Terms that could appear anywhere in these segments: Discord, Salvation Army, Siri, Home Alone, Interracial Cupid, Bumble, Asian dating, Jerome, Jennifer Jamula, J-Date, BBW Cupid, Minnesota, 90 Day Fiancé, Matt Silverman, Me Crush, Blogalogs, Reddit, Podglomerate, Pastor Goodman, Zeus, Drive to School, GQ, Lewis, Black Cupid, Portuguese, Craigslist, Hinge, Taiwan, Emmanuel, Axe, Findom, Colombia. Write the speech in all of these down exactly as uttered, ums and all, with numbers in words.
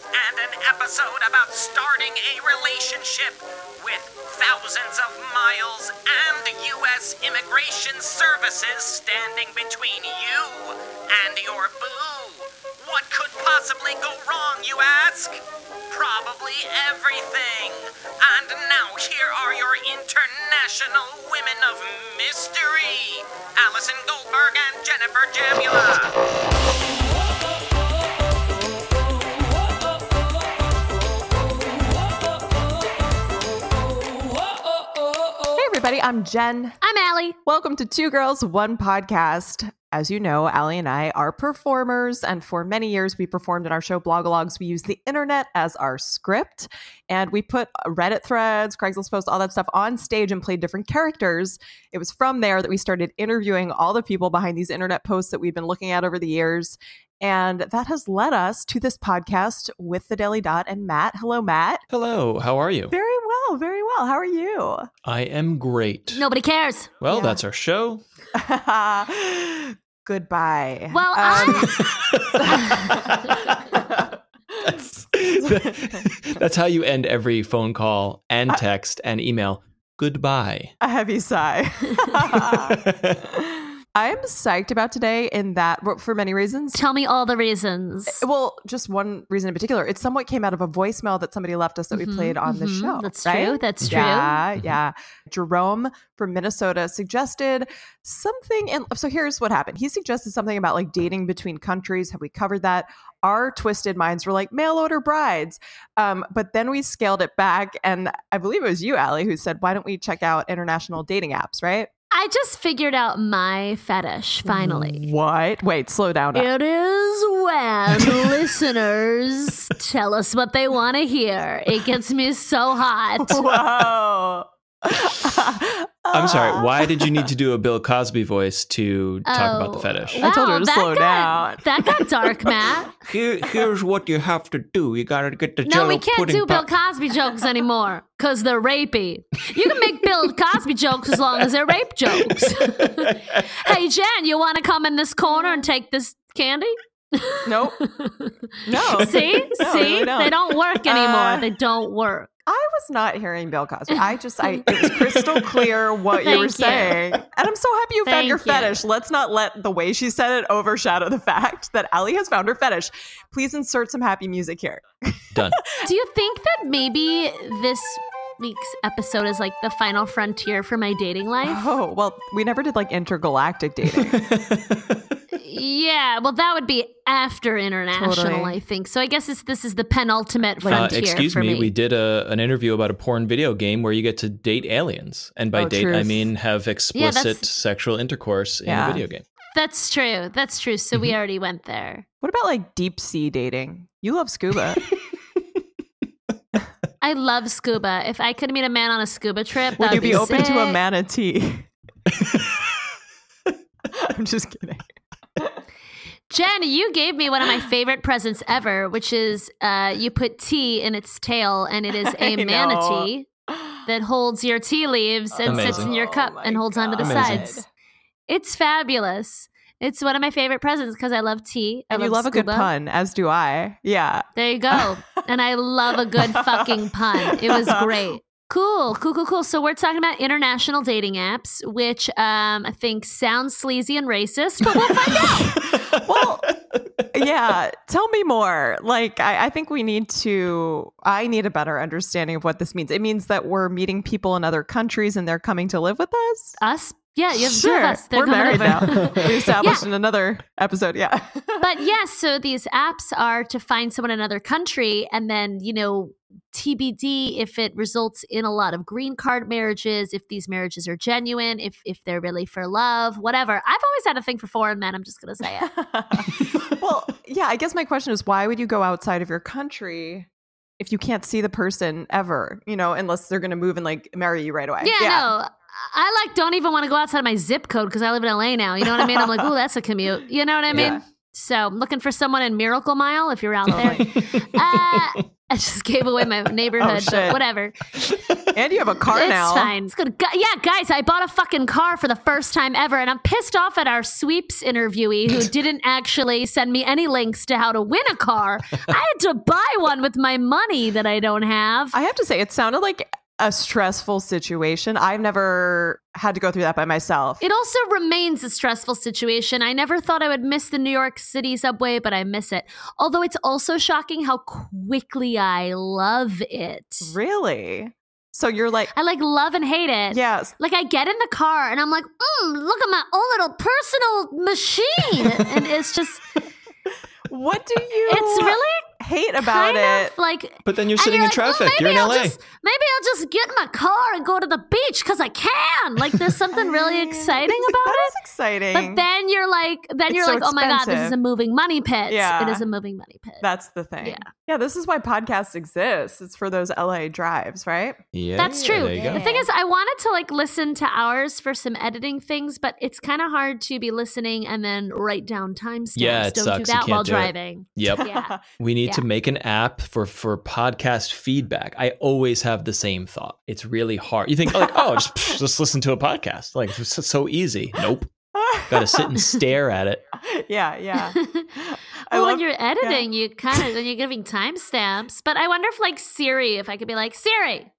podcast and an episode about starting a relationship with thousands of miles and U S immigration services standing between you and your boo. What could possibly go wrong, you ask? Probably everything. And now here are your international women of mystery, Alison Goldberg and Jennifer Jamula. I'm Jen. I'm Allie. Welcome to Two Girls, One Podcast. As you know, Allie and I are performers, and for many years we performed in our show Blogalogs. We used the internet as our script, and we put Reddit threads, Craigslist posts, all that stuff on stage and played different characters. It was from there that we started interviewing all the people behind these internet posts that we've been looking at over the years, and that has led us to this podcast with The Daily Dot and Matt. Hello, Matt. Hello. How are you? Very well. Very well. How are you? I am great. Nobody cares. Well, yeah. That's our show. Goodbye. Well, um, I... that's, that's how you end every phone call and text I, and email. Goodbye. A heavy sigh. I am psyched about today in that for many reasons. Tell me all the reasons. Well, just one reason in particular. It somewhat came out of a voicemail that somebody left us that mm-hmm, we played on mm-hmm. the show. That's right? true. That's true. Yeah, mm-hmm. yeah. Jerome from Minnesota suggested something. And so here's what happened. He suggested something about like dating between countries. Have we covered that? Our twisted minds were like mail order brides. Um, but then we scaled it back. And I believe it was you, Allie, who said, why don't we check out international dating apps, right? I just figured out my fetish, finally. What? Wait, slow down. It is when listeners tell us what they want to hear. It gets me so hot. Whoa. I'm sorry. Why did you need to do a Bill Cosby voice to oh, talk about the fetish? Wow, I told her to slow got, down. That got dark, Matt. Here, here's what you have to do. You gotta get the no, jello pudding. No, we can't do pop. Bill Cosby jokes anymore because they're rapey. You can make Bill Cosby jokes as long as they're rape jokes. Hey, Jen, you want to come in this corner and take this candy? Nope. No. See? No, See? Really don't. They don't work anymore. Uh, they don't work. I was not hearing Bill Cosby. I just, I it was crystal clear what you were you. saying. And I'm so happy you Thank found your you. fetish. Let's not let the way she said it overshadow the fact that Allie has found her fetish. Please insert some happy music here. Done. Do you think that maybe this week's episode is like the final frontier for my dating life? Oh, well, we never did like intergalactic dating. Yeah, well, that would be after international, totally. I think. So I guess it's, this is the penultimate frontier uh, excuse for me, me. We did a, an interview about a porn video game where you get to date aliens. And by oh, date, truth. I mean have explicit yeah, sexual intercourse yeah. in a video game. That's true. That's true. So mm-hmm. we already went there. What about like deep sea dating? You love scuba. I love scuba. If I could meet a man on a scuba trip, would you be, be open sick. to a manatee? I'm just kidding. Jen, you gave me one of my favorite presents ever, which is uh, you put tea in its tail, and it is a I manatee know. that holds your tea leaves and Amazing. sits in your cup oh and holds God. onto the Amazing. sides. It's fabulous. It's one of my favorite presents because I love tea. I and love you love scuba. a good pun, as do I. Yeah. There you go. And I love a good fucking pun. It was great. Cool, cool, cool, cool. So we're talking about international dating apps, which um, I think sounds sleazy and racist, but we'll find out. Well, yeah. Tell me more. Like, I, I think we need to, I need a better understanding of what this means. It means that we're meeting people in other countries and they're coming to live with us? Us? Yeah, you have sure. two of us. They're we're married over. now. We established yeah. in another episode, yeah. But yes, so these apps are to find someone in another country and then, you know, T B D if it results in a lot of green card marriages, if these marriages are genuine, if if they're really for love, whatever. I've always had a thing for foreign men. I'm just going to say it. Well, yeah, I guess my question is why would you go outside of your country if you can't see the person ever, you know, unless they're going to move and like marry you right away? Yeah, yeah. no. I like don't even want to go outside of my zip code because I live in L A now. You know what I mean? I'm like, oh, that's a commute. You know what I mean? Yeah. So I'm looking for someone in Miracle Mile if you're out there. Oh uh, I just gave away my neighborhood, oh, but whatever. And you have a car it's now. It's fine. It's good. Yeah, guys, I bought a fucking car for the first time ever, and I'm pissed off at our sweeps interviewee who didn't actually send me any links to how to win a car. I had to buy one with my money that I don't have. I have to say, it sounded like a stressful situation. I've never had to go through that by myself. It also remains a stressful situation. I never thought I would miss the New York City subway, but I miss it. Although it's also shocking how quickly I love it. Really? So you're like... I like love and hate it. Yes. Like I get in the car and I'm like, mm, look at my own little personal machine. And it's just... What do you... It's really... hate about kind it of like, but then you're sitting you're in like, traffic well, you're in I'll L A just, maybe I'll just get in my car and go to the beach because I can, like there's something really exciting about that it is exciting but then you're like then it's you're so like expensive. Oh my god, this is a moving money pit. Yeah, it is a moving money pit. That's the thing. Yeah, yeah, this is why podcasts exist. It's for those L A drives, right? Yeah, that's true. The thing is, I wanted to like listen to ours for some editing things, but it's kind of hard to be listening and then write down timestamps. Yeah, it don't sucks. Do that while do driving it. Yep. Yeah, we need yeah. to make an app for for podcast feedback. I always have the same thought. It's really hard. You think like, oh, just psh, just listen to a podcast. Like it's so easy. Nope. Got to sit and stare at it. Yeah, yeah. Well, love, when you're editing, yeah. you kind of when you're giving timestamps. But I wonder if like Siri, if I could be like Siri,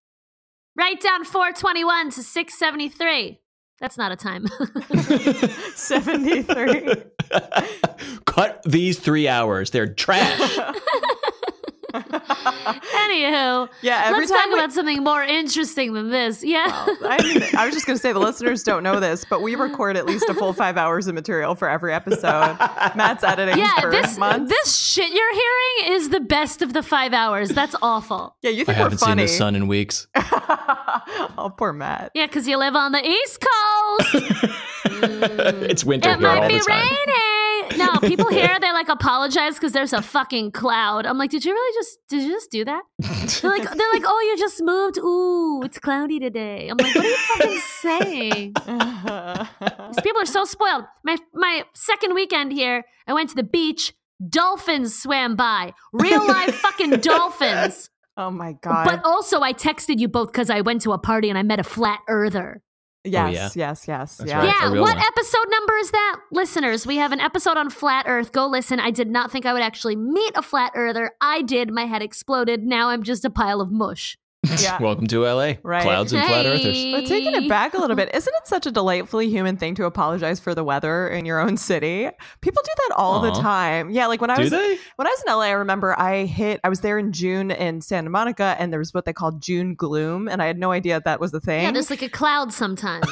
write down four twenty-one to six seventy-three. That's not a time. seventy-three. Cut these three hours. They're trash. Anywho, yeah, every let's time talk we... about something more interesting than this. Yeah. Well, I mean, I was just going to say the listeners don't know this, but we record at least a full five hours of material for every episode. Matt's editing yeah, for this, months. This shit you're hearing is the best of the five hours. That's awful. Yeah, you think I we're funny. I haven't seen the sun in weeks. Oh, poor Matt. Yeah, because you live on the East Coast. It's winter it here all the time. It might be raining. No, people here, they like apologize because there's a fucking cloud. I'm like, did you really just did you just do that? They're like, they're like, oh, you just moved. Ooh, it's cloudy today. I'm like, what are you fucking saying? These people are so spoiled. My my second weekend here, I went to the beach. Dolphins swam by. Real live fucking dolphins. Oh my god! But also, I texted you both because I went to a party and I met a flat earther. Yes, oh, yeah. yes, yes, yes. Yeah, right. yeah. What one. episode number is that? Listeners, we have an episode on Flat Earth. Go listen. I did not think I would actually meet a flat earther. I did. My head exploded. Now I'm just a pile of mush. Yeah. Welcome to L A. Right. Clouds and hey. flat earthers. But taking it back a little bit, isn't it such a delightfully human thing to apologize for the weather in your own city? People do that all Aww. the time. Yeah, like when I do was they? when I was in L A, I remember I hit I was there in June in Santa Monica, and there was what they called June gloom, and I had no idea that was the thing. Yeah, there's like a cloud sometimes.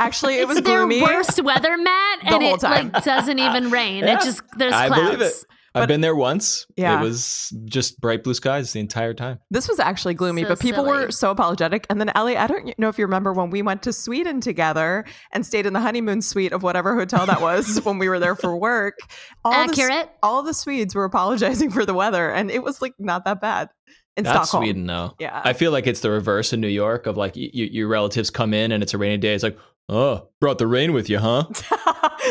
Actually, it it's was gloomy. It's their worst weather, Matt, and it time. like doesn't even rain. Yeah. It just there's I clouds. I believe it. But I've been there once. Yeah. It was just bright blue skies the entire time. This was actually gloomy, so but people silly. were so apologetic. And then Ellie, I don't know if you remember when we went to Sweden together and stayed in the honeymoon suite of whatever hotel that was when we were there for work. All Accurate. The, all the Swedes were apologizing for the weather, and it was like not that bad. In Not Stockholm. Sweden, though. Yeah. I feel like it's the reverse in New York of like y- y- your relatives come in and it's a rainy day. It's like, oh, brought the rain with you, huh?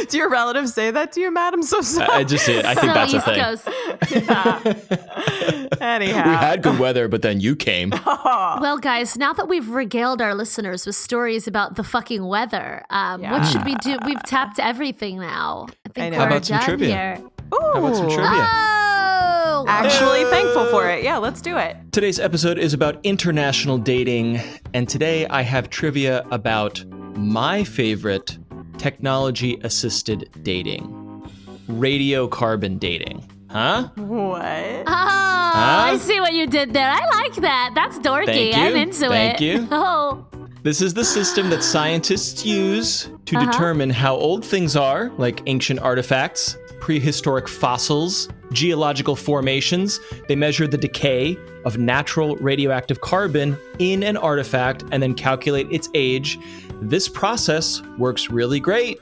Do your relatives say that to you, Matt? I'm so sorry. I, I just I think so that's East a thing. Yeah. Anyhow. We had good weather, but then you came. Well, guys, now that we've regaled our listeners with stories about the fucking weather, um, yeah. what should we do? We've tapped everything now. I think I we're How about done some trivia? Here. Ooh. How about some trivia? Oh! Actually thankful for it. Yeah, let's do it. Today's episode is about international dating, and today I have trivia about my favorite technology-assisted dating. Radiocarbon dating. Huh? What? Oh, huh? I see what you did there. I like that. That's dorky. Thank you. I'm into Thank it. Thank you. Oh. This is the system that scientists use to uh-huh. determine how old things are, like ancient artifacts, prehistoric fossils, geological formations. They measure the decay of natural radioactive carbon in an artifact and then calculate its age. This process works really great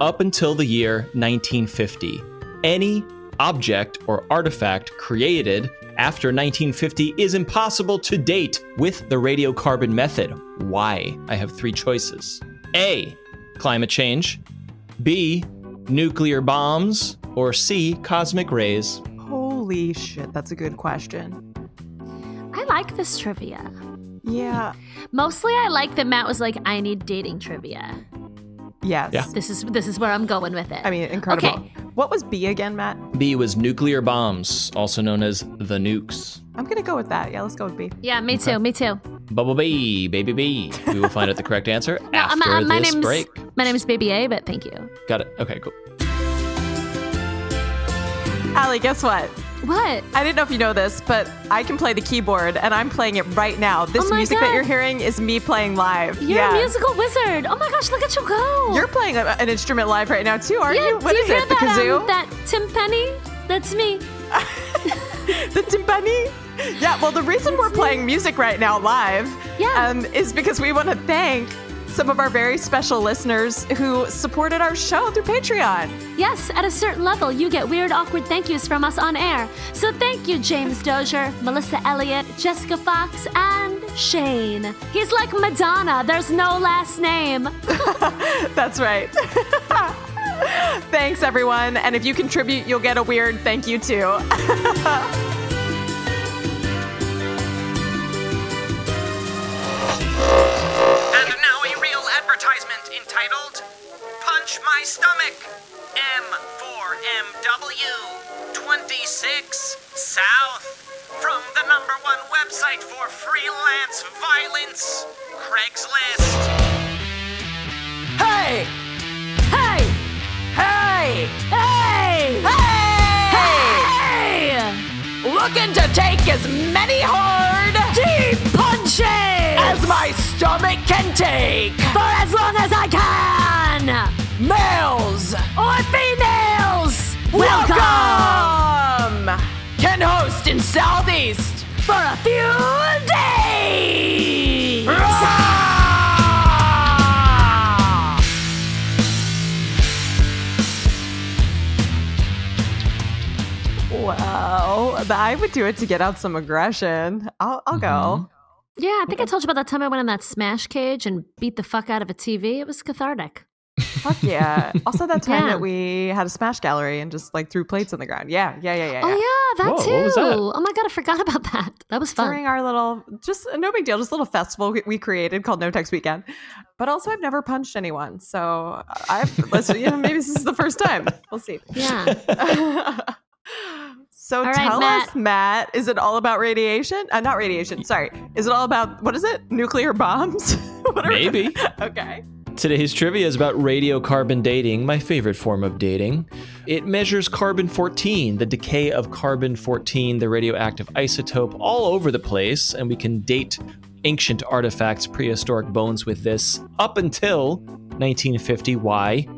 up until the year nineteen fifty. Any object or artifact created after nineteen fifty is impossible to date with the radiocarbon method. Why? I have three choices. A, climate change. B, nuclear bombs. Or C, cosmic rays? Holy shit, that's a good question. I like this trivia. Yeah. Mostly I like that Matt was like, I need dating trivia. Yes. Yeah. This is this is where I'm going with it. I mean, incredible. Okay. What was B again, Matt? B was nuclear bombs, also known as the nukes. I'm going to go with that. Yeah, let's go with B. Yeah, me okay. too. Me too. Bubble B, baby B. We will find out the correct answer no, after uh, my this name's, break. My name is Baby A, but thank you. Got it. Okay, cool. Allie, guess what? What? I didn't know if you know this, but I can play the keyboard, and I'm playing it right now. This oh music God. that you're hearing is me playing live. You're yeah. a musical wizard. Oh my gosh, look at you go. You're playing a, an instrument live right now, too, aren't yeah, you? What do is you hear it? That, the kazoo? Um, that timpani? That's me. The timpani? Yeah, well, the reason That's we're me. playing music right now live yeah. um, is because we want to thank some of our very special listeners who supported our show through Patreon. Yes, at a certain level, you get weird, awkward thank yous from us on air. So thank you, James Dozier, Melissa Elliott, Jessica Fox, and Shane. He's like Madonna. There's no last name. That's right. Thanks, everyone. And if you contribute, you'll get a weird thank you, too. Entitled Punch My Stomach, M four M W twenty-six South, from the number one website for freelance violence, Craigslist. Hey! Hey! Hey! Hey! Hey! Hey! Looking to take as many hard deep punches as my stomach can take for as long as I can. Males or females, welcome. welcome. Can host in Southeast for a few days. Ah! Wow, I would do it to get out some aggression. I'll, I'll mm-hmm. go. Yeah, I think I told you about that time I went in that smash cage and beat the fuck out of a T V. It was cathartic. Fuck yeah. Also that time yeah. that we had a smash gallery and just like threw plates on the ground. Yeah, yeah, yeah, yeah. Oh yeah, that Whoa, too. What was that? Oh my God, I forgot about that. That was fun. During our little, just no big deal, just a little festival we created called No Text Weekend. But also I've never punched anyone. So I've, let's, you know, maybe this is the first time. We'll see. Yeah. So all tell right, Matt. us, Matt, is it all about radiation? Uh, not radiation, sorry. Is it all about, what is it? Nuclear bombs? Maybe. Okay. Today's trivia is about radiocarbon dating, my favorite form of dating. It measures carbon fourteen, the decay of carbon fourteen, the radioactive isotope, all over the place. And we can date ancient artifacts, prehistoric bones with this up until nineteen fifty. Why?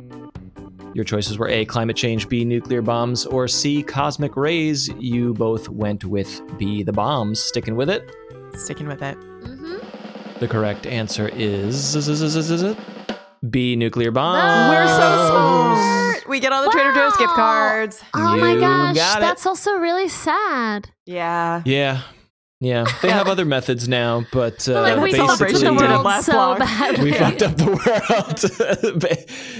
Your choices were A, climate change, B, nuclear bombs, or C, cosmic rays. You both went with B, the bombs. Sticking with it? Sticking with it. Mm-hmm. The correct answer is, is, is, is, is it? B, nuclear bombs. Oh, we're so smart. We get all the wow. Trader Joe's gift cards. Oh you my gosh, that's also really sad. Yeah. Yeah. Yeah, they have other methods now, but uh, well, like we basically, the world last so bad, we right? fucked up the world.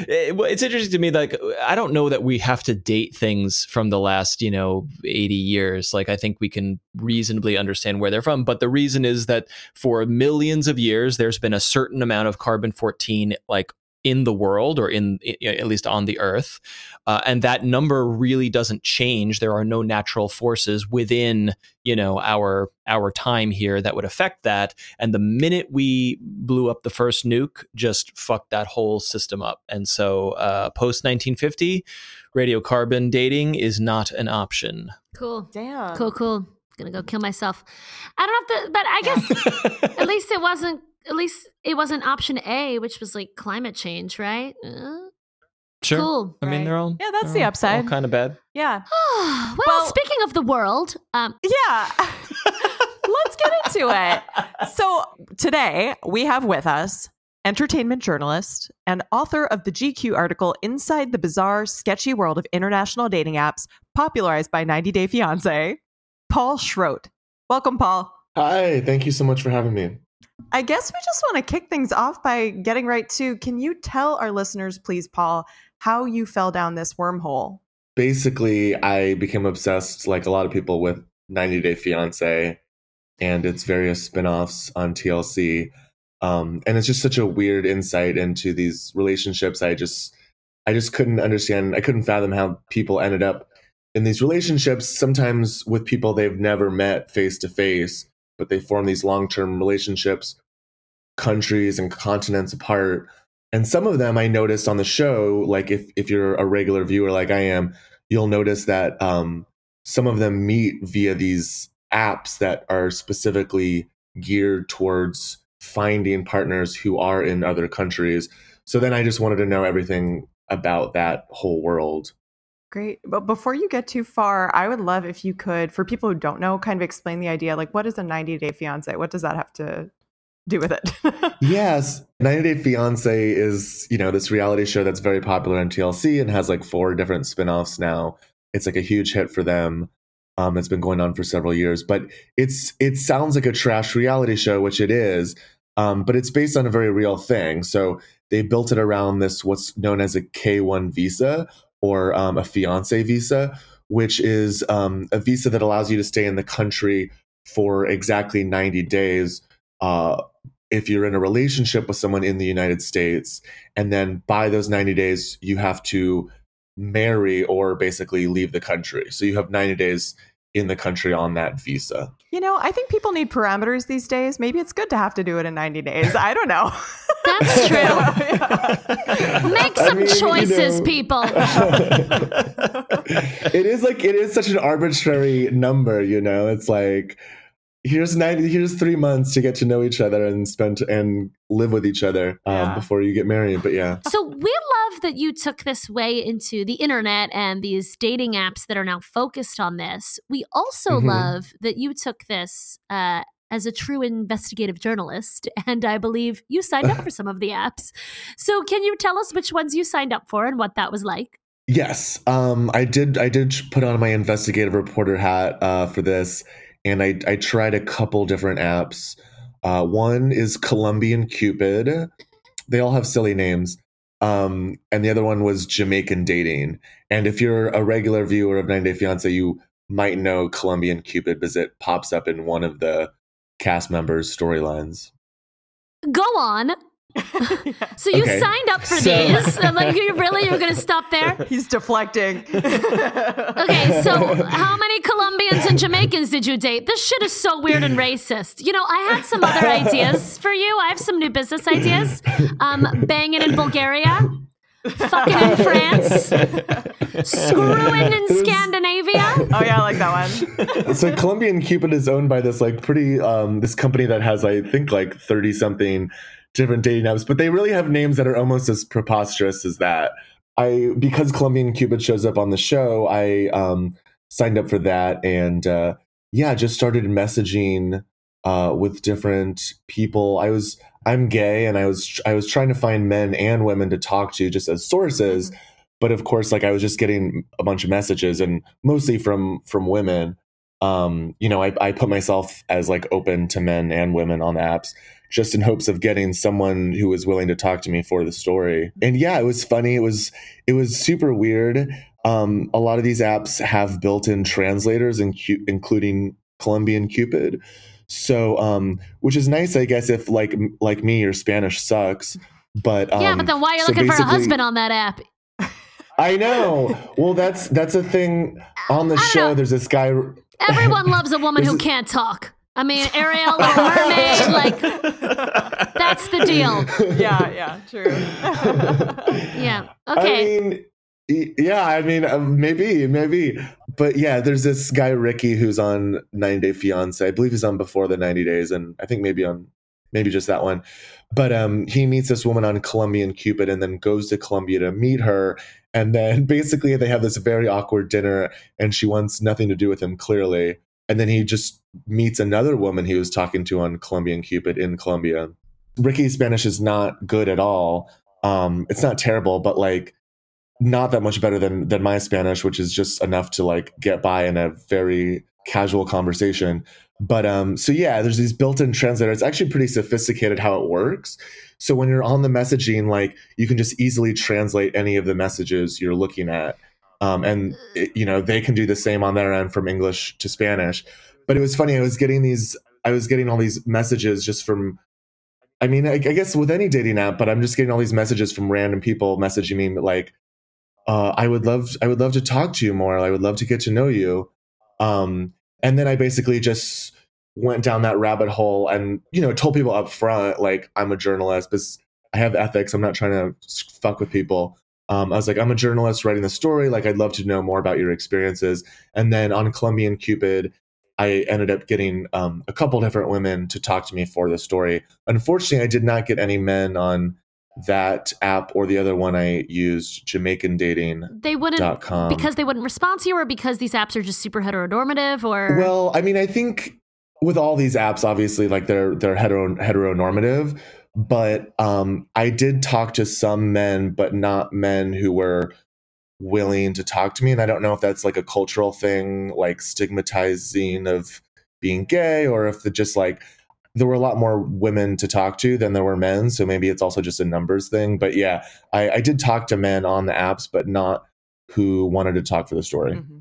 it, well, it's interesting to me, like, I don't know that we have to date things from the last, you know, eighty years. Like, I think we can reasonably understand where they're from. But the reason is that for millions of years, there's been a certain amount of carbon fourteen, like, in the world, or in, at least on the earth. Uh, and that number really doesn't change. There are no natural forces within, you know, our, our time here that would affect that. And the minute we blew up the first nuke, just fucked that whole system up. And so uh, post nineteen fifty, radiocarbon dating is not an option. Cool. Damn. Cool, cool. Gonna go kill myself. I don't have to, but I guess at least it wasn't, At least it wasn't option A, which was like climate change, right? Uh, sure. Cool. I right. mean, they're all yeah. That's the all, upside. Kind of bad. Yeah. well, well, speaking of the world, um, yeah. Let's get into it. So today we have with us entertainment journalist and author of the G Q article "Inside the Bizarre, Sketchy World of International Dating Apps," popularized by ninety day fiancé, Paul Schroet. Welcome, Paul. Hi. Thank you so much for having me. I guess we just want to kick things off by getting right to, can you tell our listeners, please, Paul, how you fell down this wormhole? Basically, I became obsessed, like a lot of people, with ninety day fiancé. and its various spinoffs on T L C. Um, and it's just such a weird insight into these relationships. I just, I just couldn't understand. I couldn't fathom how people ended up in these relationships, sometimes with people they've never met face to face, but they form these long-term relationships, countries and continents apart. And some of them I noticed on the show, like if, if you're a regular viewer like I am, you'll notice that um, some of them meet via these apps that are specifically geared towards finding partners who are in other countries. So then I just wanted to know everything about that whole world. Great. But before you get too far, I would love if you could, for people who don't know, kind of explain the idea, like what is a ninety day fiancé? What does that have to do with it? Yes. ninety day fiancé is, you know, this reality show that's very popular on T L C and has like four different spinoffs now. It's like a huge hit for them. Um, it's been going on for several years, but it's it sounds like a trash reality show, which it is, um, but it's based on a very real thing. So they built it around this what's known as a K one visa or um, a fiancé visa, which is um, a visa that allows you to stay in the country for exactly ninety days uh, if you're in a relationship with someone in the United States. And then by those ninety days, you have to marry or basically leave the country. So you have ninety days in the country on that visa. You know, I think people need parameters these days. Maybe it's good to have to do it in ninety days. I don't know. That's true. Yeah. Make some I mean, choices, you know, people. It is like, it is such an arbitrary number, you know, it's like, here's ninety, here's three months to get to know each other and spend and live with each other um, yeah. before you get married. But yeah. So we love that you took this way into the internet and these dating apps that are now focused on this. We also mm-hmm. love that you took this uh, as a true investigative journalist. And I believe you signed up for some of the apps. So can you tell us which ones you signed up for and what that was like? Yes, um, I did. I did put on my investigative reporter hat uh, for this. And I, I tried a couple different apps. Uh, one is Colombian Cupid. They all have silly names. Um, and the other one was Jamaican Dating. And if you're a regular viewer of ninety day fiancé, you might know Colombian Cupid because it pops up in one of the cast members' storylines. Go on. So you okay. signed up for so. these. I'm like, you really? You're going to stop there? He's deflecting. Okay, so how many Colombians and Jamaicans did you date? This shit is so weird and racist. You know, I had some other ideas for you. I have some new business ideas. Um, banging in Bulgaria. Fucking in France. Screwing in Scandinavia. Oh yeah, I like that one. So Colombian Cupid is owned by this like pretty, um, this company that has, I think, like thirty something different dating apps, but they really have names that are almost as preposterous as that. I, because Colombian Cupid shows up on the show, I um, signed up for that. And uh, yeah, just started messaging uh, with different people. I was, I'm gay and I was, I was trying to find men and women to talk to just as sources. Mm-hmm. But of course, like I was just getting a bunch of messages and mostly from, from women. Um, you know, I, I put myself as like open to men and women on the apps, just in hopes of getting someone who was willing to talk to me for the story. And yeah, it was funny. It was it was super weird. Um, a lot of these apps have built-in translators, in, including Colombian Cupid. So, um, which is nice, I guess, if like like me, your Spanish sucks. But um, yeah, but then why are you so looking for a husband on that app? I know. Well, that's that's a thing on the show. Know. There's this guy. Everyone loves a woman who can't talk. I mean, Ariel, Little Mermaid, like, that's the deal. Yeah, yeah, true. Yeah, okay. I mean, yeah, I mean, maybe, maybe. But yeah, there's this guy, Ricky, who's on ninety day fiancé. I believe he's on before the ninety days, and I think maybe on, maybe just that one. But um, he meets this woman on Colombian Cupid and then goes to Colombia to meet her. And then basically they have this very awkward dinner, and she wants nothing to do with him, clearly. And then he just meets another woman he was talking to on Colombian Cupid in Colombia. Ricky's Spanish is not good at all. Um, it's not terrible, but like not that much better than than my Spanish, which is just enough to like get by in a very casual conversation. But um, so yeah, there's these built-in translators. It's actually pretty sophisticated how it works. So when you're on the messaging, like you can just easily translate any of the messages you're looking at. Um, and, you know, they can do the same on their end from English to Spanish. But it was funny. I was getting these I was getting all these messages just from, I mean, I, I guess with any dating app, but I'm just getting all these messages from random people messaging me like, uh, I would love, I would love to talk to you more. I would love to get to know you. Um, and then I basically just went down that rabbit hole and, you know, told people up front, like, I'm a journalist, but I have ethics. I'm not trying to fuck with people. Um, I was like, I'm a journalist writing the story. Like, I'd love to know more about your experiences. And then on Colombian Cupid, I ended up getting um, a couple different women to talk to me for the story. Unfortunately, I did not get any men on that app or the other one I used, Jamaican dating. They wouldn't, because they wouldn't respond to you, or because these apps are just super heteronormative, or? Well, I mean, I think with all these apps, obviously, like they're they're hetero heteronormative. But um, I did talk to some men, but not men who were willing to talk to me. And I don't know if that's like a cultural thing, like stigmatizing of being gay, or if the just like there were a lot more women to talk to than there were men. So maybe it's also just a numbers thing. But yeah, I, I did talk to men on the apps, but not who wanted to talk for the story. Mm-hmm.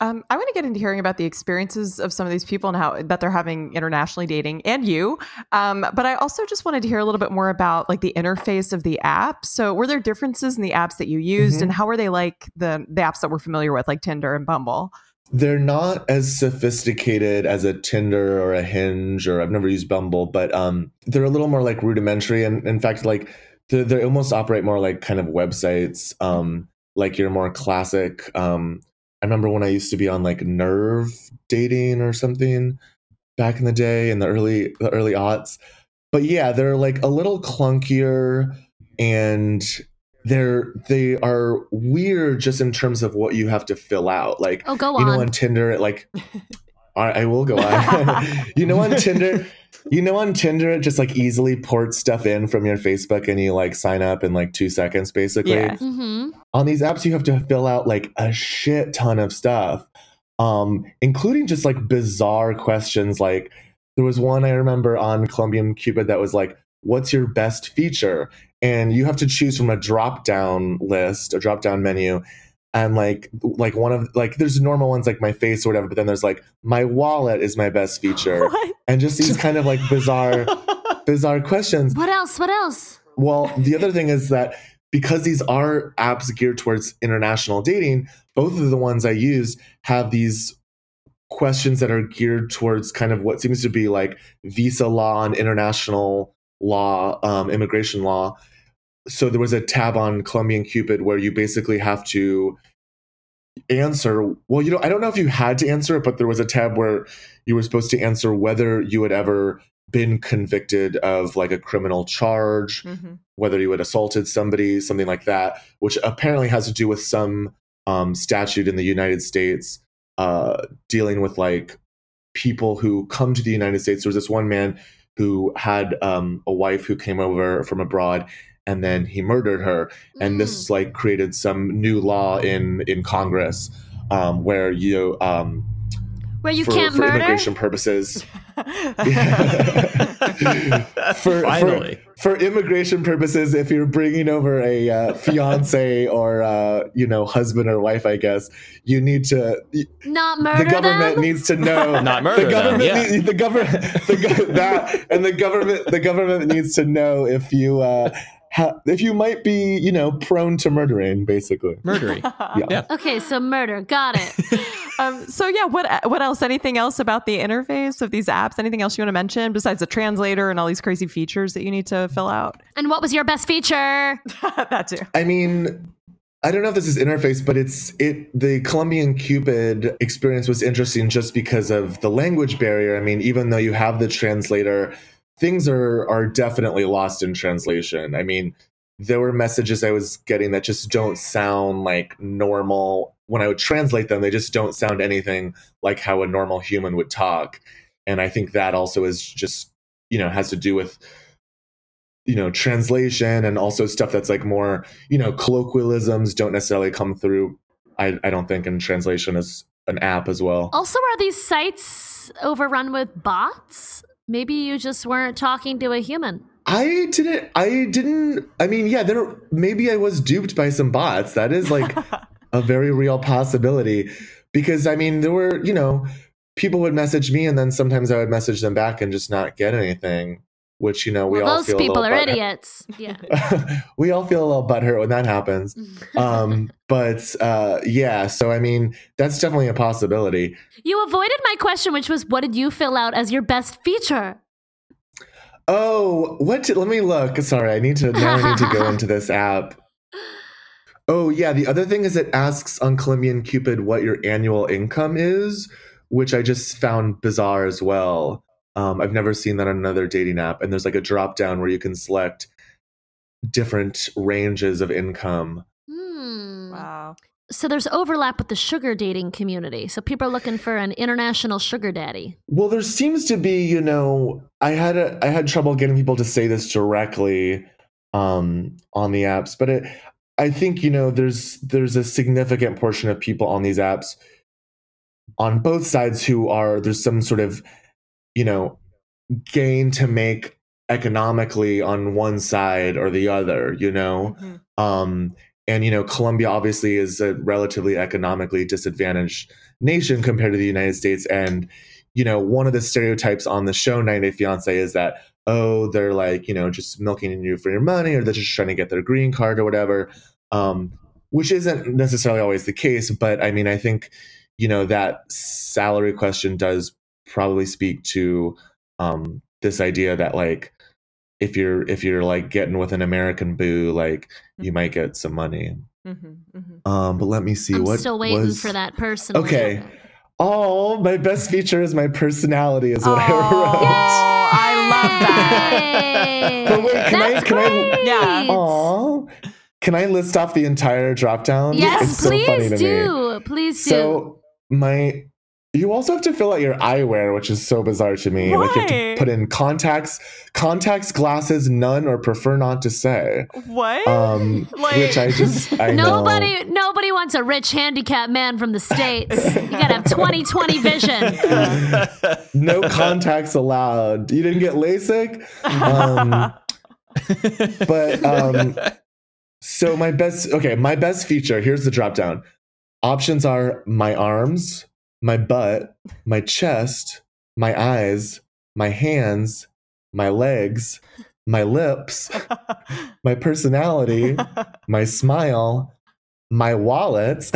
Um, I want to get into hearing about the experiences of some of these people and how that they're having internationally dating, and you. Um, but I also just wanted to hear a little bit more about like the interface of the app. So were there differences in the apps that you used, mm-hmm. and how were they like the, the apps that we're familiar with, like Tinder and Bumble? They're not as sophisticated as a Tinder or a Hinge, or I've never used Bumble, but um, they're a little more like rudimentary. And in fact, like they they almost operate more like kind of websites, um, like your more classic, um, I remember when I used to be on like Nerve Dating or something back in the day, in the early the early aughts. But yeah, they're like a little clunkier, and they're they are weird just in terms of what you have to fill out. Like, oh, go on. You know, on Tinder, it like I, I will go on. you know, on Tinder, you know, on Tinder, it just like easily ports stuff in from your Facebook, and you like sign up in like two seconds, basically. Yeah. Mm-hmm. On these apps, you have to fill out like a shit ton of stuff, um, including just like bizarre questions. Like there was one I remember on Colombian Cupid that was like, what's your best feature? And you have to choose from a drop down list, a drop down menu. And like like one of like there's normal ones like my face or whatever. But then there's like my wallet is my best feature. What? And just these kind of like bizarre, bizarre questions. What else? What else? Well, the other thing is that, because these are apps geared towards international dating, both of the ones I used have these questions that are geared towards kind of what seems to be like visa law and international law, um, immigration law. So there was a tab on Colombian Cupid where you basically have to answer. Well, you know, I don't know if you had to answer it, but there was a tab where you were supposed to answer whether you would ever been convicted of like a criminal charge, mm-hmm. whether you had assaulted somebody, something like that, which apparently has to do with some um, statute in the United States uh, dealing with like people who come to the United States. There was this one man who had um, a wife who came over from abroad, and then he murdered her. And mm. this like created some new law in, in Congress um, where you um, Where you for, can't for murder? Immigration purposes. for, Finally. For, for immigration purposes, if you're bringing over a uh, fiance or, uh, you know, husband or wife, I guess, you need to... Not murder The government them? Needs to know... Not murder the government them, yeah. Needs, the government, the, that, and the government, the government needs to know if you... Uh, Ha- if you might be, you know, prone to murdering, basically. Murdering. Yeah. yeah. Okay, so murder. Got it. um, so yeah, what what else? Anything else about the interface of these apps? Anything else you want to mention besides the translator and all these crazy features that you need to fill out? And what was your best feature? That too. I mean, I don't know if this is interface, but it's it. The Colombian Cupid experience was interesting just because of the language barrier. I mean, even though you have the translator, things are are definitely lost in translation. I mean, there were messages I was getting that just don't sound like normal. When I would translate them, they just don't sound anything like how a normal human would talk. And I think that also is just, you know, has to do with, you know, translation, and also stuff that's like more, you know, colloquialisms don't necessarily come through, I, I don't think, in translation as an app as well. Also, are these sites overrun with bots? Maybe you just weren't talking to a human. I didn't. I didn't. I mean, yeah, there. Maybe I was duped by some bots. That is like a very real possibility, because I mean, there were, you know, people would message me, and then sometimes I would message them back and just not get anything, which, you know, we well, all those feel people a are idiots. Yeah. We all feel a little butthurt when that happens. Um, but uh, yeah, so I mean, that's definitely a possibility. You avoided my question, which was, what did you fill out as your best feature? Oh, what? Did, let me look. Sorry, I need to now I need to go into this app. Oh, yeah. The other thing is it asks on Colombian Cupid what your annual income is, which I just found bizarre as well. Um, I've never seen that on another dating app. And there's like a drop down where you can select different ranges of income. Hmm. Wow. So there's overlap with the sugar dating community. So people are looking for an international sugar daddy. Well, there seems to be, you know, I had a, I had trouble getting people to say this directly um, on the apps, but it, I think, you know, there's there's a significant portion of people on these apps on both sides who are, there's some sort of, you know, gain to make economically on one side or the other, you know? Mm-hmm. Um, and, you know, Colombia obviously is a relatively economically disadvantaged nation compared to the United States. And, you know, one of the stereotypes on the show ninety day fiancé is that, oh, they're like, you know, just milking you for your money, or they're just trying to get their green card or whatever, um, which isn't necessarily always the case. But I mean, I think, you know, that salary question does probably speak to um, this idea that, like, if you're if you're like getting with an American boo, like, mm-hmm. you might get some money. Mm-hmm, mm-hmm. Um, but let me see. I'm what still waiting was... for that person. Okay. Oh, my best feature is my personality, is what oh, I wrote. Yay! I love that. But wait, can That's I? Can great. I? Yeah. Aww. Can I list off the entire drop down? Yes, it's please so funny to do. Me. Please do. So my, you also have to fill out your eyewear, which is so bizarre to me. Why? Like, you have to put in contacts, contacts, glasses, none, or prefer not to say. What? Um, like, which I just I nobody know. nobody wants a rich handicapped man from the States. You gotta have twenty twenty vision. No contacts allowed. You didn't get LASIK. Um, but. Um, So my best, okay, my best feature, here's the drop down. Options are my arms, my butt, my chest, my eyes, my hands, my legs, my lips, my personality, my smile, my wallet,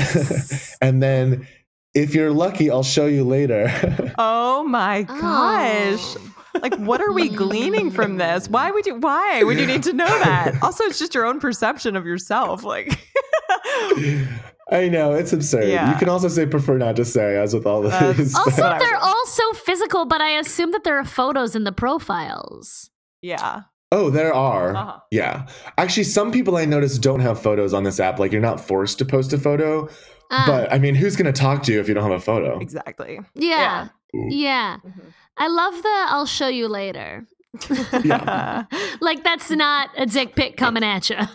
and then if you're lucky, I'll show you later. Oh my gosh. Oh. Like, what are we gleaning from this? Why would you, why would you need to know that? Also, it's just your own perception of yourself. Like, I know, it's absurd. Yeah. You can also say prefer not to say, as with all of uh, these. Also, but they're all so physical, but I assume that there are photos in the profiles. Yeah. Oh, there are. Uh-huh. Yeah. Actually, some people I noticed don't have photos on this app. Like, you're not forced to post a photo. Um, but, I mean, who's going to talk to you if you don't have a photo? Exactly. Yeah. Yeah. yeah. Mm-hmm. I love the I'll show you later. Yeah. Like, that's not a dick pic coming at you. Yeah.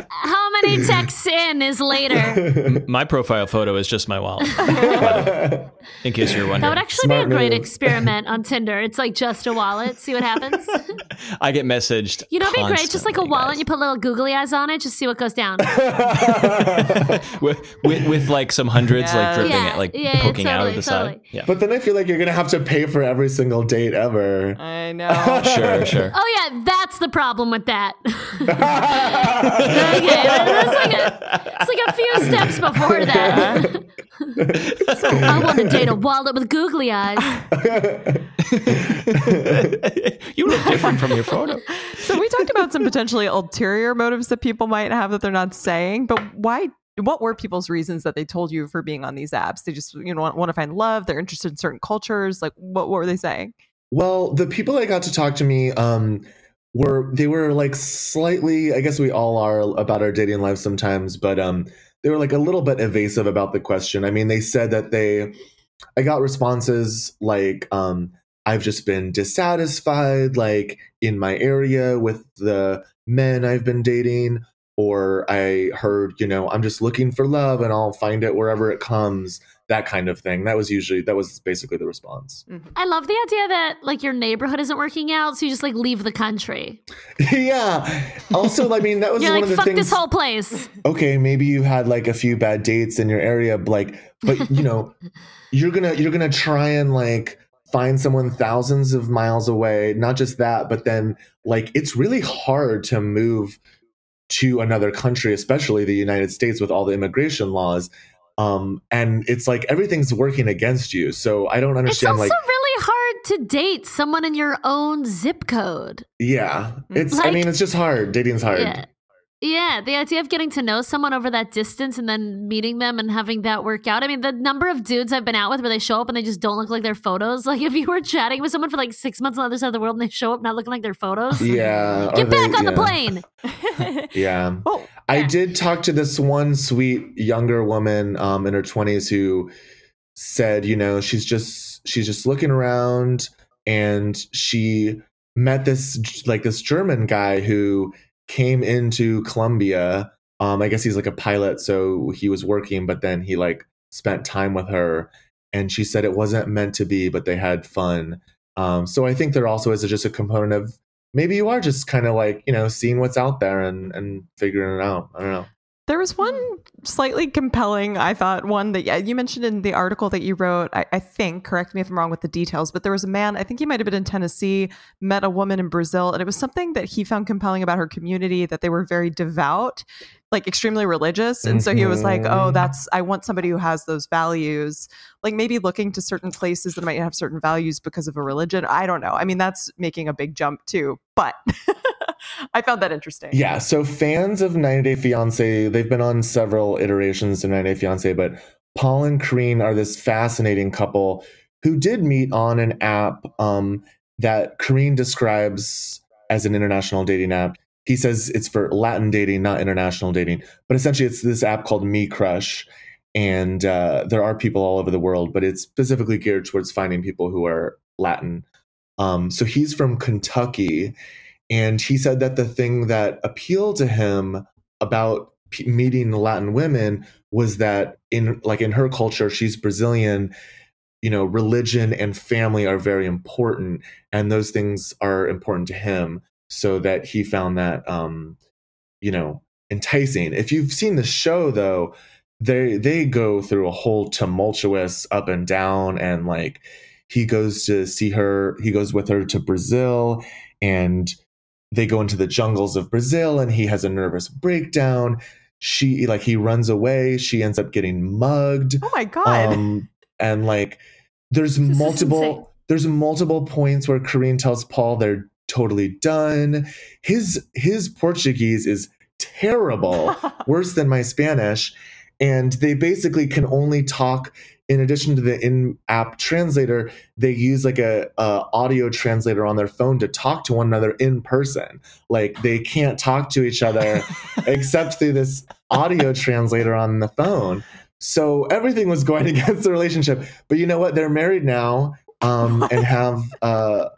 Like, how many texts in is later? My profile photo is just my wallet. In case you're wondering. That would actually Smart be a great move. Experiment on Tinder. It's like just a wallet. See what happens. I get messaged. You know, it'd be great. Just like a wallet. Guys. You put little googly eyes on it. Just see what goes down. with, with, with like some hundreds, yeah. like dripping yeah. it, like yeah, poking yeah, totally, out of the totally. Side. Yeah. But then I feel like you're going to have to pay for every single date ever. I know. Sure, sure. Oh yeah, that's the problem with that. Okay, like it's like a few steps before that. So I want to date a wallet with googly eyes. You look different from your photo. So we talked about some potentially ulterior motives that people might have that they're not saying, but why? What were people's reasons that they told you for being on these apps? They just, you know, want, want to find love. They're interested in certain cultures. Like, what, what were they saying? Well, the people that got to talk to me um, were, they were like slightly, I guess we all are about our dating life sometimes, but um, they were like a little bit evasive about the question. I mean, they said that they, I got responses like, um, I've just been dissatisfied, like in my area with the men I've been dating. Or I heard, you know, I'm just looking for love and I'll find it wherever it comes. that kind of thing. That was usually, that was basically the response. Mm-hmm. I love the idea that like your neighborhood isn't working out, so you just like leave the country. Yeah. Also, I mean, that was You're one like, of the things. You're like, fuck this whole place. Okay, maybe you had like a few bad dates in your area, but, like, but you know, you're gonna you're gonna try and like find someone thousands of miles away. Not just that, but then like it's really hard to move to another country, especially the United States with all the immigration laws. Um, and it's like everything's working against you. So I don't understand. It's also like, really hard to date someone in your own zip code. Yeah. It's, like, I mean, it's just hard. Dating's hard. Yeah. Yeah, the idea of getting to know someone over that distance and then meeting them and having that work out. I mean, the number of dudes I've been out with where they show up and they just don't look like their photos. Like if you were chatting with someone for like six months on the other side of the world and they show up not looking like their photos. Yeah. Get back they, on yeah. the plane. yeah. Oh, yeah. I did talk to this one sweet younger woman um, in her twenties who said, you know, she's just she's just looking around and she met this like this German guy who came into Colombia. Um, I guess he's like a pilot, so he was working, but then he like spent time with her, and she said it wasn't meant to be, but they had fun. Um, so I think there also is a, just a component of maybe you are just kind of like, you know, seeing what's out there and, and figuring it out. I don't know. There was one slightly compelling, I thought, one that you mentioned in the article that you wrote, I, I think, correct me if I'm wrong with the details, but there was a man, I think he might have been in Tennessee, met a woman in Brazil, and it was something that he found compelling about her community, that they were very devout, like extremely religious. And mm-hmm. so he was like, oh, that's, I want somebody who has those values, like maybe looking to certain places that might have certain values because of a religion. I don't know. I mean, that's making a big jump too, but... I found that interesting. Yeah. So fans of ninety Day Fiancé, they've been on several iterations of ninety Day Fiancé, but Paul and Karine are this fascinating couple who did meet on an app um, that Karine describes as an international dating app. He says it's for Latin dating, not international dating. But essentially it's this app called Me Crush. And uh, there are people all over the world, but it's specifically geared towards finding people who are Latin. Um, so he's from Kentucky. And he said that the thing that appealed to him about p- meeting Latin women was that in like in her culture, she's Brazilian, you know, religion and family are very important. And those things are important to him, so that he found that, um, you know, enticing. If you've seen the show, though, they they go through a whole tumultuous up and down. And like he goes to see her. He goes with her to Brazil and they go into the jungles of Brazil and he has a nervous breakdown. She like he runs away. She ends up getting mugged. Oh, my God. Um, and like there's this multiple there's multiple points where Karine tells Paul they're totally done. His his Portuguese is terrible, worse than my Spanish. And they basically can only talk. In addition to the in-app translator, they use like a, a audio translator on their phone to talk to one another in person. Like they can't talk to each other except through this audio translator on the phone. So everything was going against the relationship. But you know what? They're married now um, and have, uh,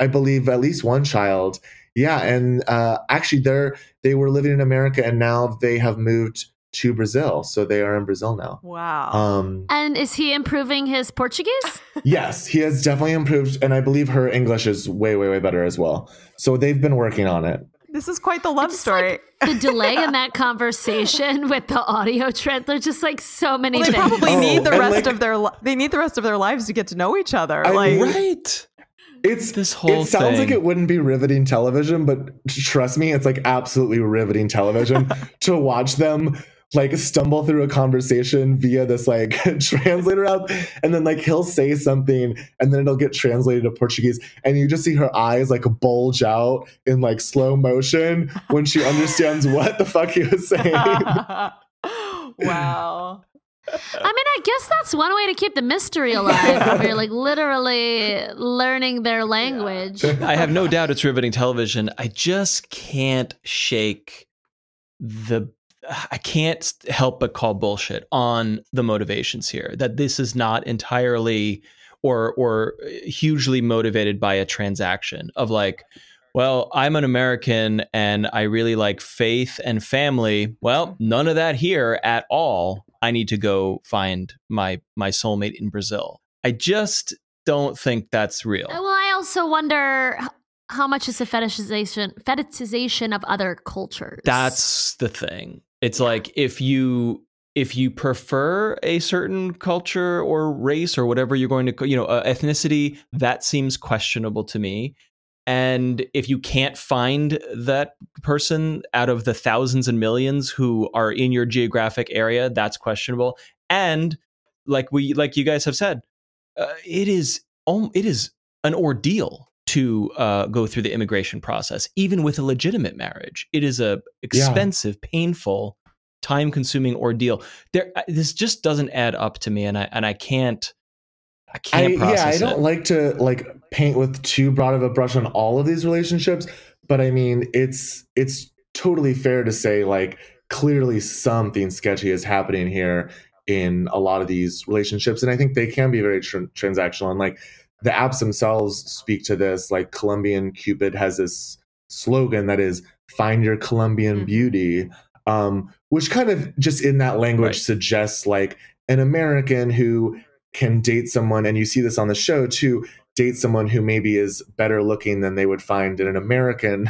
I believe, at least one child. Yeah, and uh, actually, they're they were living in America and now they have moved to Brazil. So they are in Brazil now. Wow. Um, and is he improving his Portuguese? Yes, he has definitely improved. And I believe her English is way, way, way better as well. So they've been working on it. This is quite the love just, story. Like, the delay yeah. in that conversation with the audio trend, there's just like so many well, they things. They probably oh, need the rest like, of their li- they need the rest of their lives to get to know each other. I, like right. It's this whole It sounds thing. Like it wouldn't be riveting television, but trust me, it's like absolutely riveting television to watch them like stumble through a conversation via this like translator app, and then like he'll say something and then it'll get translated to Portuguese and you just see her eyes like bulge out in like slow motion when she understands what the fuck he was saying. Wow. I mean, I guess that's one way to keep the mystery alive. We're like literally learning their language. I have no doubt it's riveting television. I just can't shake the I can't help but call bullshit on the motivations here, that this is not entirely or or hugely motivated by a transaction of like, well, I'm an American and I really like faith and family. Well, none of that here at all. I need to go find my my soulmate in Brazil. I just don't think that's real. Well, I also wonder how much is the fetishization fetishization of other cultures. That's the thing. It's yeah. like if you if you prefer a certain culture or race or whatever you're going to, you know, uh, ethnicity, that seems questionable to me. And if you can't find that person out of the thousands and millions who are in your geographic area, that's questionable. And like we, like you guys have said, uh, it is it is an ordeal to uh, go through the immigration process, even with a legitimate marriage. It is a expensive, yeah. painful, time-consuming ordeal. There, this just doesn't add up to me, and I and I can't. I can't I, process Yeah, I don't it. like to like paint with too broad of a brush on all of these relationships, but I mean, it's it's totally fair to say like clearly something sketchy is happening here in a lot of these relationships, and I think they can be very tr- transactional. And like the apps themselves speak to this. Like Colombian Cupid has this slogan that is "Find your Colombian mm-hmm. beauty," um, which kind of just in that language right. suggests like an American who can date someone, and you see this on the show too, date someone who maybe is better looking than they would find in an American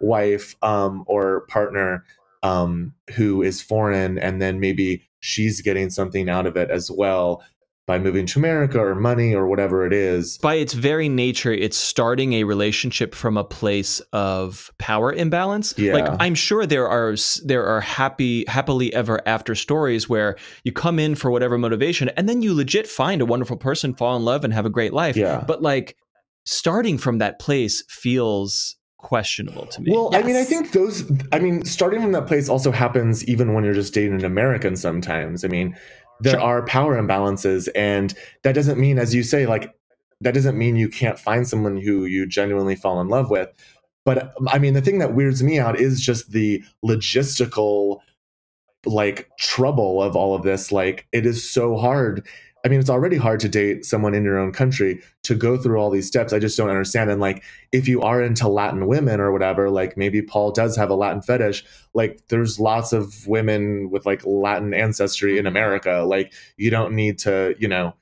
wife um, or partner um, who is foreign, and then maybe she's getting something out of it as well by moving to America or money or whatever it is. By its very nature, it's starting a relationship from a place of power imbalance. Yeah. Like I'm sure there are there are happy, happily ever after stories where you come in for whatever motivation and then you legit find a wonderful person, fall in love and have a great life. Yeah. But like starting from that place feels questionable to me. Well, yes. I mean, I think those, I mean, starting from that place also happens even when you're just dating an American sometimes. I mean, there sure. are power imbalances, and that doesn't mean, as you say, like that doesn't mean you can't find someone who you genuinely fall in love with. But I mean, the thing that weirds me out is just the logistical like trouble of all of this. Like it is so hard. I mean, it's already hard to date someone in your own country, to go through all these steps. I just don't understand. And like, if you are into Latin women or whatever, like maybe Paul does have a Latin fetish. Like there's lots of women with like Latin ancestry in America. Like you don't need to, you know,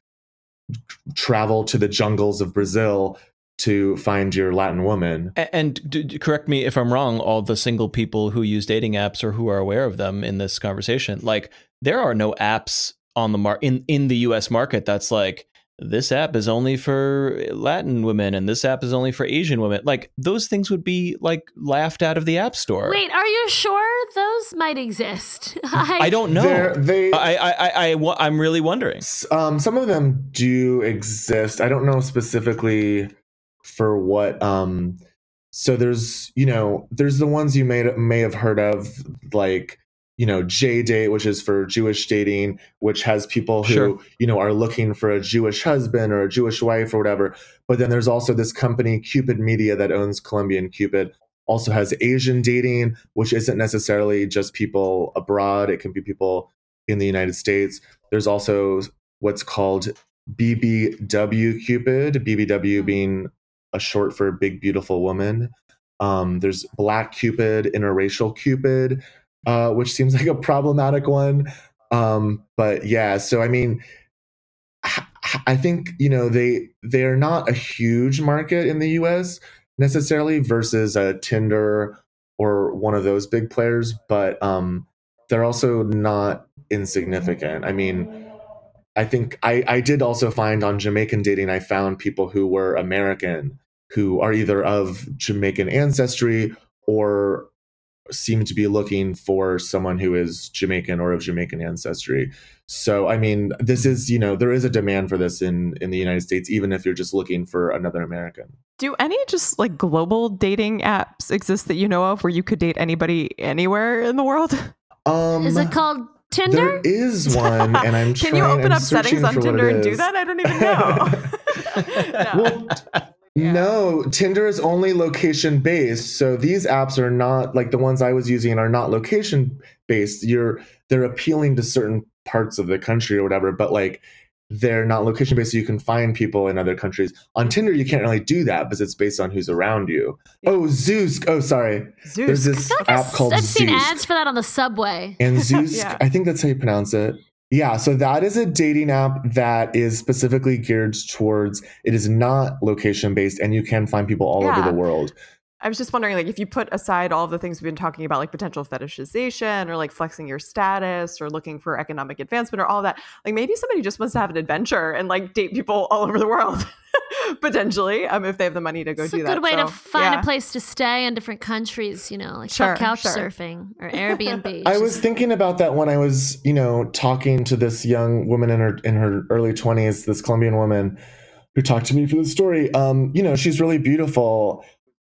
travel to the jungles of Brazil to find your Latin woman. And, and correct me if I'm wrong, all the single people who use dating apps or who are aware of them in this conversation, like there are no apps on the mar- in, in the U S market that's like, this app is only for Latin women and this app is only for Asian women. Like those things would be like laughed out of the app store. Wait, are you sure those might exist? I, I don't know. They, I, I, I, I, I'm really wondering. Um, some of them do exist. I don't know specifically for what. Um, so there's, you know, there's the ones you may, may have heard of, like, you know, J-Date, which is for Jewish dating, which has people who, sure. you know, are looking for a Jewish husband or a Jewish wife or whatever. But then there's also this company, Cupid Media, that owns Colombian Cupid, also has Asian dating, which isn't necessarily just people abroad. It can be people in the United States. There's also what's called B B W Cupid, B B W being a short for Big Beautiful Woman. Um, there's Black Cupid, Interracial Cupid, Uh, which seems like a problematic one. Um, but yeah, so I mean, I think, you know, they they are not a huge market in the U S necessarily versus a Tinder or one of those big players, but um, they're also not insignificant. I mean, I think I, I did also find on Jamaican dating, I found people who were American, who are either of Jamaican ancestry or seem to be looking for someone who is Jamaican or of Jamaican ancestry. So, I mean, this is, you know, there is a demand for this in, in the United States, even if you're just looking for another American. Do any just like global dating apps exist that you know of where you could date anybody anywhere in the world? Um, is it called Tinder? There is one, and I'm trying. Can you open I'm up settings on Tinder and do that? I don't even know. No. Well, Yeah. No, Tinder is only location-based. So these apps are not, like the ones I was using are not location-based. You're, they're appealing to certain parts of the country or whatever, but like they're not location based, so you can find people in other countries. On Tinder, you can't really do that because it's based on who's around you. Yeah. Oh, Zeus. Oh, sorry. Zeus. There's this I like app I've, called Zeus. I've seen Zeus. ads for that on the subway. And Zeus, yeah. I think that's how you pronounce it. Yeah, so that is a dating app that is specifically geared towards, it is not location based, and you can find people all yeah. over the world. I was just wondering, like, if you put aside all of the things we've been talking about, like potential fetishization or like flexing your status or looking for economic advancement or all that, like maybe somebody just wants to have an adventure and like date people all over the world, potentially, um, if they have the money to go it's do that. It's a good way so, to find yeah. a place to stay in different countries, you know, like sure, couch sure. surfing or Airbnb. I was thinking about that when I was, you know, talking to this young woman in her in her early twenties, this Colombian woman who talked to me for the story. Um, you know, she's really beautiful.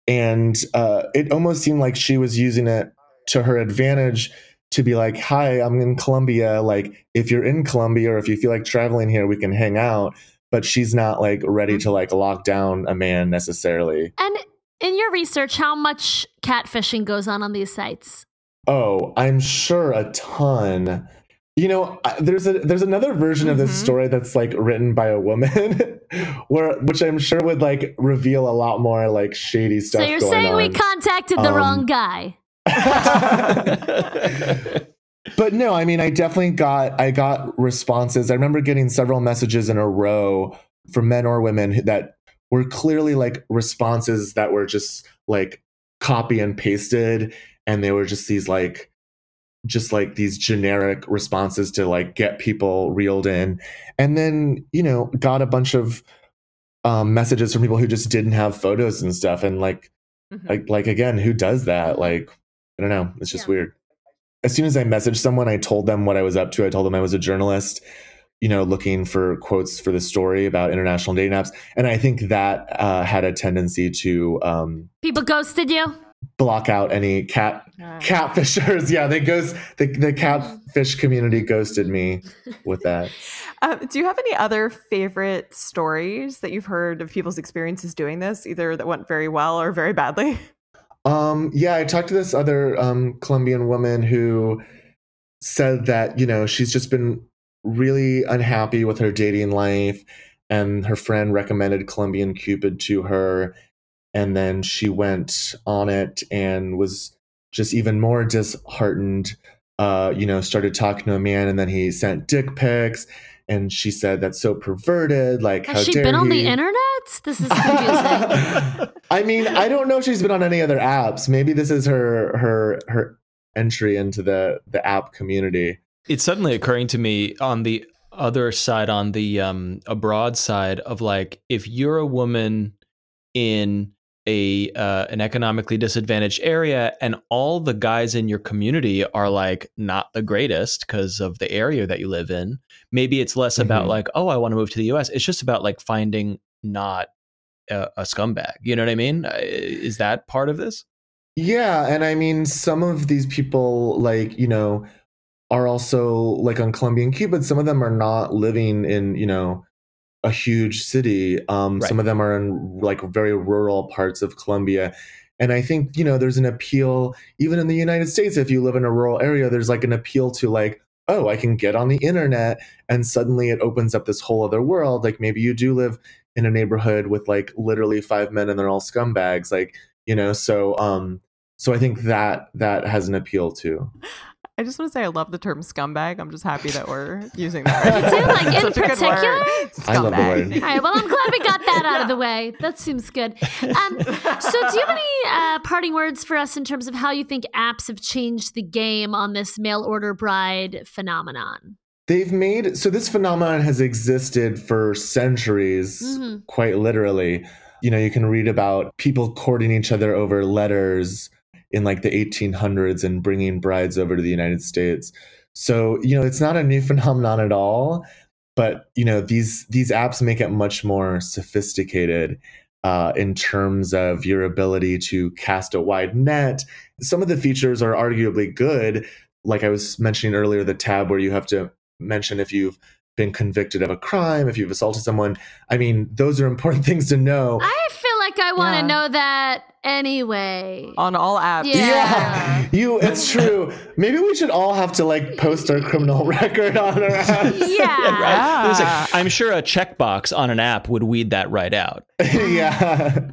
And uh, it almost seemed like she was using it to her advantage to be like, hi, I'm in Colombia. Like, if you're in Colombia or if you feel like traveling here, we can hang out. But she's not like ready to like lock down a man necessarily. And in your research, how much catfishing goes on on these sites? Oh, I'm sure a ton. You know, there's a there's another version mm-hmm. of this story that's like written by a woman, where which I'm sure would like reveal a lot more like shady stuff. So you're going saying on. We contacted um, the wrong guy. But no, I mean, I definitely got I got responses. I remember getting several messages in a row from men or women that were clearly like responses that were just like copy and pasted, and they were just these like. just like these generic responses to like get people reeled in. And then, you know, got a bunch of um, messages from people who just didn't have photos and stuff. And like, mm-hmm. like, like, again, who does that? Like, I don't know. It's just yeah. weird. As soon as I messaged someone, I told them what I was up to. I told them I was a journalist, you know, looking for quotes for the story about international dating apps. And I think that uh, had a tendency to um, people ghosted you. Block out any cat uh, catfishers. Yeah, they ghost the, the catfish community ghosted me with that. Um, do you have any other favorite stories that you've heard of people's experiences doing this, either that went very well or very badly? Um, yeah, I talked to this other um, Colombian woman who said that, you know, she's just been really unhappy with her dating life, and her friend recommended Colombian Cupid to her. And then she went on it and was just even more disheartened, uh, you know, started talking to a man, and then he sent dick pics. And she said, that's so perverted. Like, has how she dare been he? On the internet? This is confusing. I mean, I don't know if she's been on any other apps. Maybe this is her her her entry into the, the app community. It's suddenly occurring to me on the other side, on the um, abroad side of like, if you're a woman in a uh, an economically disadvantaged area, and all the guys in your community are like not the greatest because of the area that you live in. Maybe it's less mm-hmm. about like, oh, I want to move to the U S. It's just about like finding not a, a scumbag. You know what I mean? Is that part of this? Yeah, and I mean, some of these people, like, you know, are also like on Colombian Cupid. Some of them are not living in, you know, a huge city. Um, right. Some of them are in like very rural parts of Colombia. And I think, you know, there's an appeal, even in the United States, if you live in a rural area, there's like an appeal to like, oh, I can get on the internet, and suddenly it opens up this whole other world. Like maybe you do live in a neighborhood with like literally five men and they're all scumbags. Like, you know, so, um, so I think that that has an appeal too. I just want to say I love the term scumbag. I'm just happy that we're using that. Right? You too, like in particular? I love the word. All right, well, I'm glad we got that out of the way. That seems good. Um, so do you have any uh, parting words for us in terms of how you think apps have changed the game on this mail order bride phenomenon? They've made, so this phenomenon has existed for centuries, mm-hmm. quite literally. You know, you can read about people courting each other over letters in like the eighteen hundreds and bringing brides over to the United States. So, you know, it's not a new phenomenon at all, but, you know, these these apps make it much more sophisticated uh, in terms of your ability to cast a wide net. Some of the features are arguably good. Like I was mentioning earlier, the tab where you have to mention if you've been convicted of a crime, if you've assaulted someone. I mean, those are important things to know. I feel like I want to yeah. know that anyway. On all apps. Yeah. yeah. You, it's true. Maybe we should all have to like post our criminal record on our apps. Yeah. yeah. Right? Ah. Like, I'm sure a checkbox on an app would weed that right out. yeah.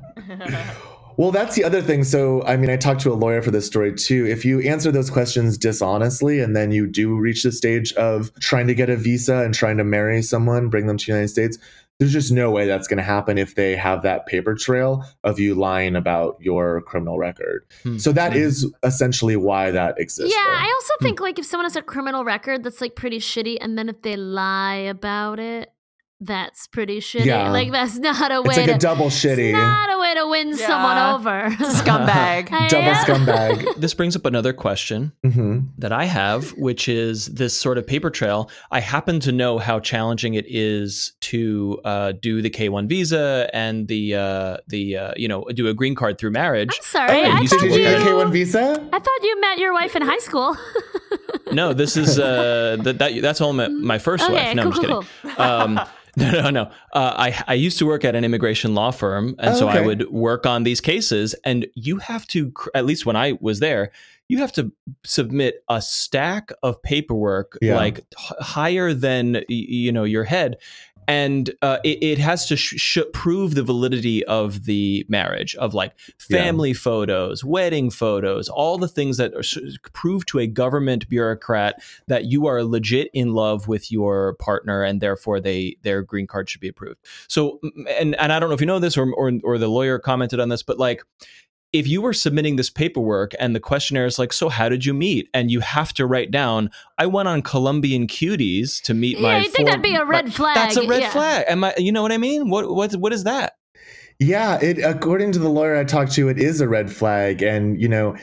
Well, that's the other thing. So, I mean, I talked to a lawyer for this story too. If you answer those questions dishonestly, and then you do reach the stage of trying to get a visa and trying to marry someone, bring them to the United States, there's just no way that's going to happen if they have that paper trail of you lying about your criminal record. Hmm. So that is essentially why that exists. Yeah, there. I also hmm. think like if someone has a criminal record that's like pretty shitty, and then if they lie about it, that's pretty shitty. Yeah. Like that's not a way. It's like to, a double shitty. It's not a way to win yeah. someone over. Scumbag. double scumbag. This brings up another question mm-hmm. that I have, which is this sort of paper trail. I happen to know how challenging it is to uh, do the K one visa and the uh, the uh, you know do a green card through marriage. I'm sorry. Oh, I you thought you did the K one visa. I thought you met your wife in high school. No, this is uh, th- that that's all my, my first okay, wife. No, cool, I'm just cool, kidding. Cool. Um, No, no, no. Uh, I, I used to work at an immigration law firm. And oh, so okay. I would work on these cases. And you have to, at least when I was there, you have to submit a stack of paperwork yeah. like h- higher than, you know, your head. And uh, it, it has to sh- sh- prove the validity of the marriage, of like family yeah. photos, wedding photos, all the things that are sh- prove to a government bureaucrat that you are legit in love with your partner, and therefore they their green card should be approved. So, and and I don't know if you know this or or, or the lawyer commented on this, but like, if you were submitting this paperwork and the questionnaire is like, so how did you meet? And you have to write down, I went on Colombian Cuties to meet yeah, my. Yeah, you think that'd be a red flag? That's a red yeah. flag. Am I? You know what I mean? What what what is that? Yeah, it, according to the lawyer I talked to, it is a red flag, and you know.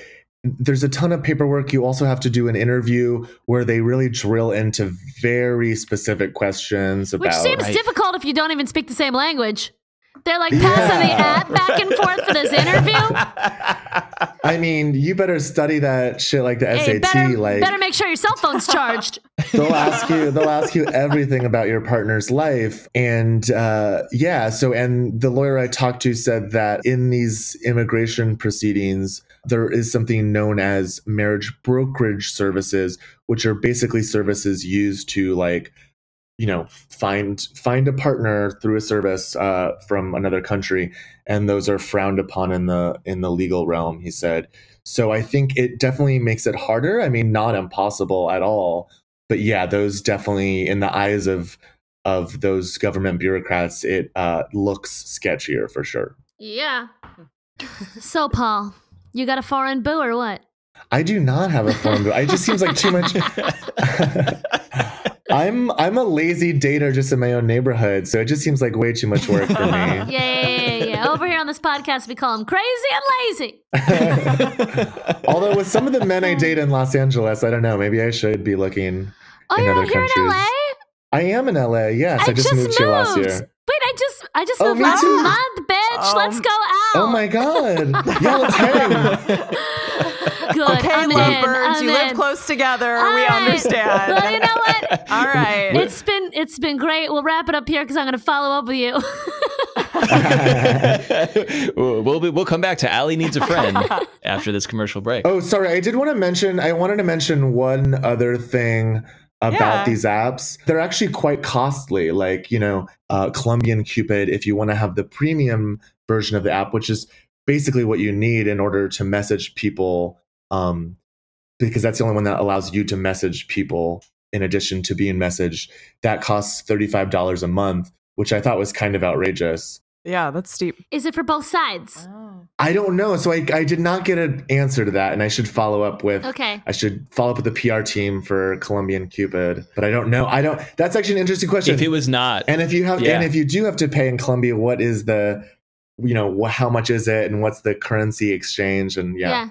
There's a ton of paperwork. You also have to do an interview where they really drill into very specific questions about. Which seems right. difficult if you don't even speak the same language. They're like passing yeah. the app back and forth for this interview. I mean, you better study that shit like the hey, S A T. Better, like, better make sure your cell phone's charged. They'll ask you. They'll ask you everything about your partner's life, and uh, yeah. So, and the lawyer I talked to said that in these immigration proceedings, there is something known as marriage brokerage services, which are basically services used to like. you know, find find a partner through a service uh, from another country, and those are frowned upon in the in the legal realm, he said. So I think it definitely makes it harder. I mean, not impossible at all, but yeah, those definitely, in the eyes of of those government bureaucrats, it uh, looks sketchier for sure. Yeah. So, Paul, you got a foreign boo or what? I do not have a foreign boo. It just seems like too much. I'm I'm a lazy dater just in my own neighborhood, so it just seems like way too much work for me. yeah, yeah, yeah, yeah. Over here on this podcast, we call them crazy and lazy. Although with some of the men I date in Los Angeles, I don't know. Maybe I should be looking. Oh, in you're out here in L A? I am in L A. Yes, I, I just, just moved, moved here last year. Wait, I just I just oh, moved last too. month, bitch. Um, Let's go out. Oh my god! Yeah, let's hang. Good. Okay, I'm lovebirds, in, you in. live close together. All we right. understand. Well, you know what? All right. It's been it's been great. We'll wrap it up here because I'm going to follow up with you. we'll be, we'll come back to Allie Needs a Friend after this commercial break. Oh, sorry. I did want to mention. I wanted to mention one other thing about yeah. these apps. They're actually quite costly. Like you know, uh, Colombian Cupid. If you want to have the premium version of the app, which is basically what you need in order to message people. Um, because that's the only one that allows you to message people in addition to being messaged. That costs thirty-five dollars a month, which I thought was kind of outrageous. Yeah, that's steep. Is it for both sides? Oh. I don't know. So I, I did not get an answer to that. And I should follow up with, okay. I should follow up with the P R team for Colombian Cupid, but I don't know. I don't, that's actually an interesting question. If it was not. And if you have, yeah. and if you do have to pay in Colombia, what is the, you know, wh- how much is it and what's the currency exchange? And yeah. yeah.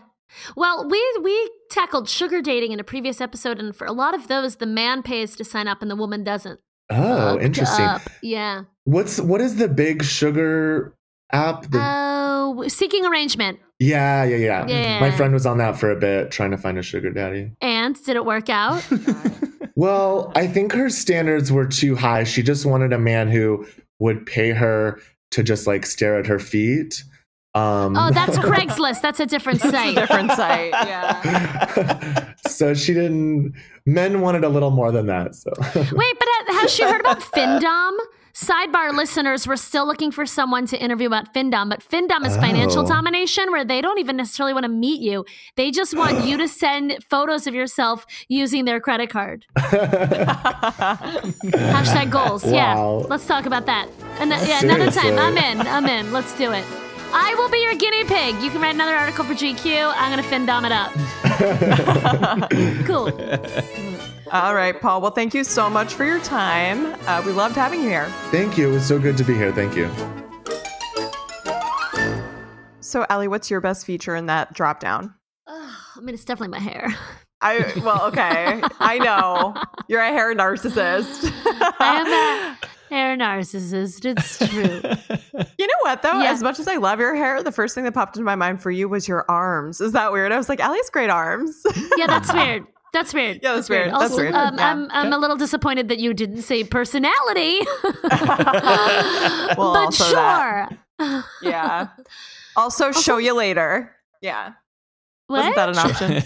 Well, we we tackled sugar dating in a previous episode, and for a lot of those, the man pays to sign up and the woman doesn't. Oh, Looked interesting. Up. Yeah. What's what is the big sugar app? Oh, uh, Seeking Arrangement. Yeah, yeah, yeah, yeah. My friend was on that for a bit, trying to find a sugar daddy. And did it work out? Well, I think her standards were too high. She just wanted a man who would pay her to just like stare at her feet. Um, oh, that's Craigslist. That's a different site. A different site. Yeah. So she didn't. Men wanted a little more than that. So wait, but has she heard about Findom? Sidebar listeners, we're still looking for someone to interview about Findom, but Findom is oh. financial domination, where they don't even necessarily want to meet you. They just want you to send photos of yourself using their credit card. Hashtag goals. Wow. Yeah. Let's talk about that. And yeah, another time. I'm in. I'm in. Let's do it. I will be your guinea pig. You can write another article for G Q. I'm going to Findom it up. Cool. All right, Paul. Well, thank you so much for your time. Uh, we loved having you here. Thank you. It was so good to be here. Thank you. So, Allie, what's your best feature in that drop down? Uh, I mean, it's definitely my hair. I Well, okay. I know. You're a hair narcissist. I am a... hair narcissist. It's true. You know what, though? Yeah. As much as I love your hair, the first thing that popped into my mind for you was your arms. Is that weird? I was like, Allie's great arms. Yeah, that's weird. That's weird. Yeah, that's, that's weird. weird. Also, that's weird. Um, yeah. I'm, I'm yeah. a little disappointed that you didn't say personality. Well, but sure. That. Yeah. Also, also, show you later. Yeah. What? Wasn't that an option?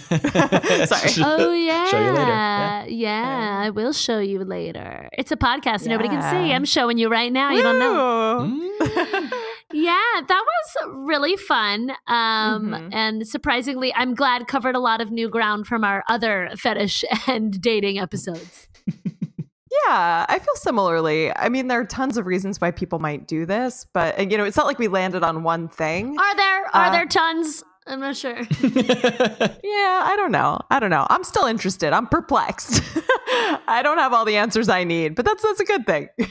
Sorry. Oh, yeah. Show you later. Yeah. yeah, I will show you later. It's a podcast. Yeah. Nobody can see. I'm showing you right now. Woo! You don't know. Yeah, that was really fun. Um, mm-hmm. And surprisingly, I'm glad covered a lot of new ground from our other fetish and dating episodes. Yeah, I feel similarly. I mean, there are tons of reasons why people might do this, but, you know, it's not like we landed on one thing. Are there? Are uh, there tons? I'm not sure. yeah, I don't know. I don't know. I'm still interested. I'm perplexed. I don't have all the answers I need, but that's that's a good thing. All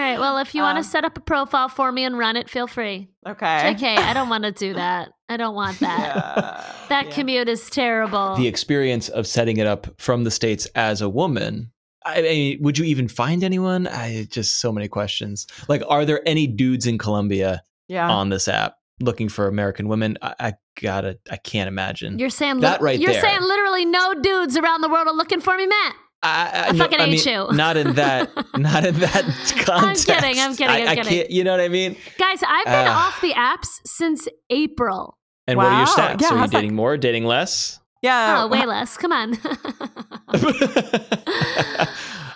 right. Well, if you uh, want to set up a profile for me and run it, feel free. Okay. Okay. I don't want to do that. I don't want that. Yeah. That yeah. commute is terrible. The experience of setting it up from the States as a woman. I mean, would you even find anyone? I just so many questions. Like, are there any dudes in Colombia yeah. on this app? Looking for American women, I, I gotta, I can't imagine. You're saying that li- right You're there. saying literally no dudes around the world are looking for me, Matt. I, I, I no, fucking I hate mean, you. Not in that, not in that context. I'm kidding. I'm kidding. I'm I, kidding. I you know what I mean, guys? I've been uh, off the apps since April. And wow. what are your stats? Yeah, are you dating like- more? Dating less? Yeah. Oh, way less. Come on.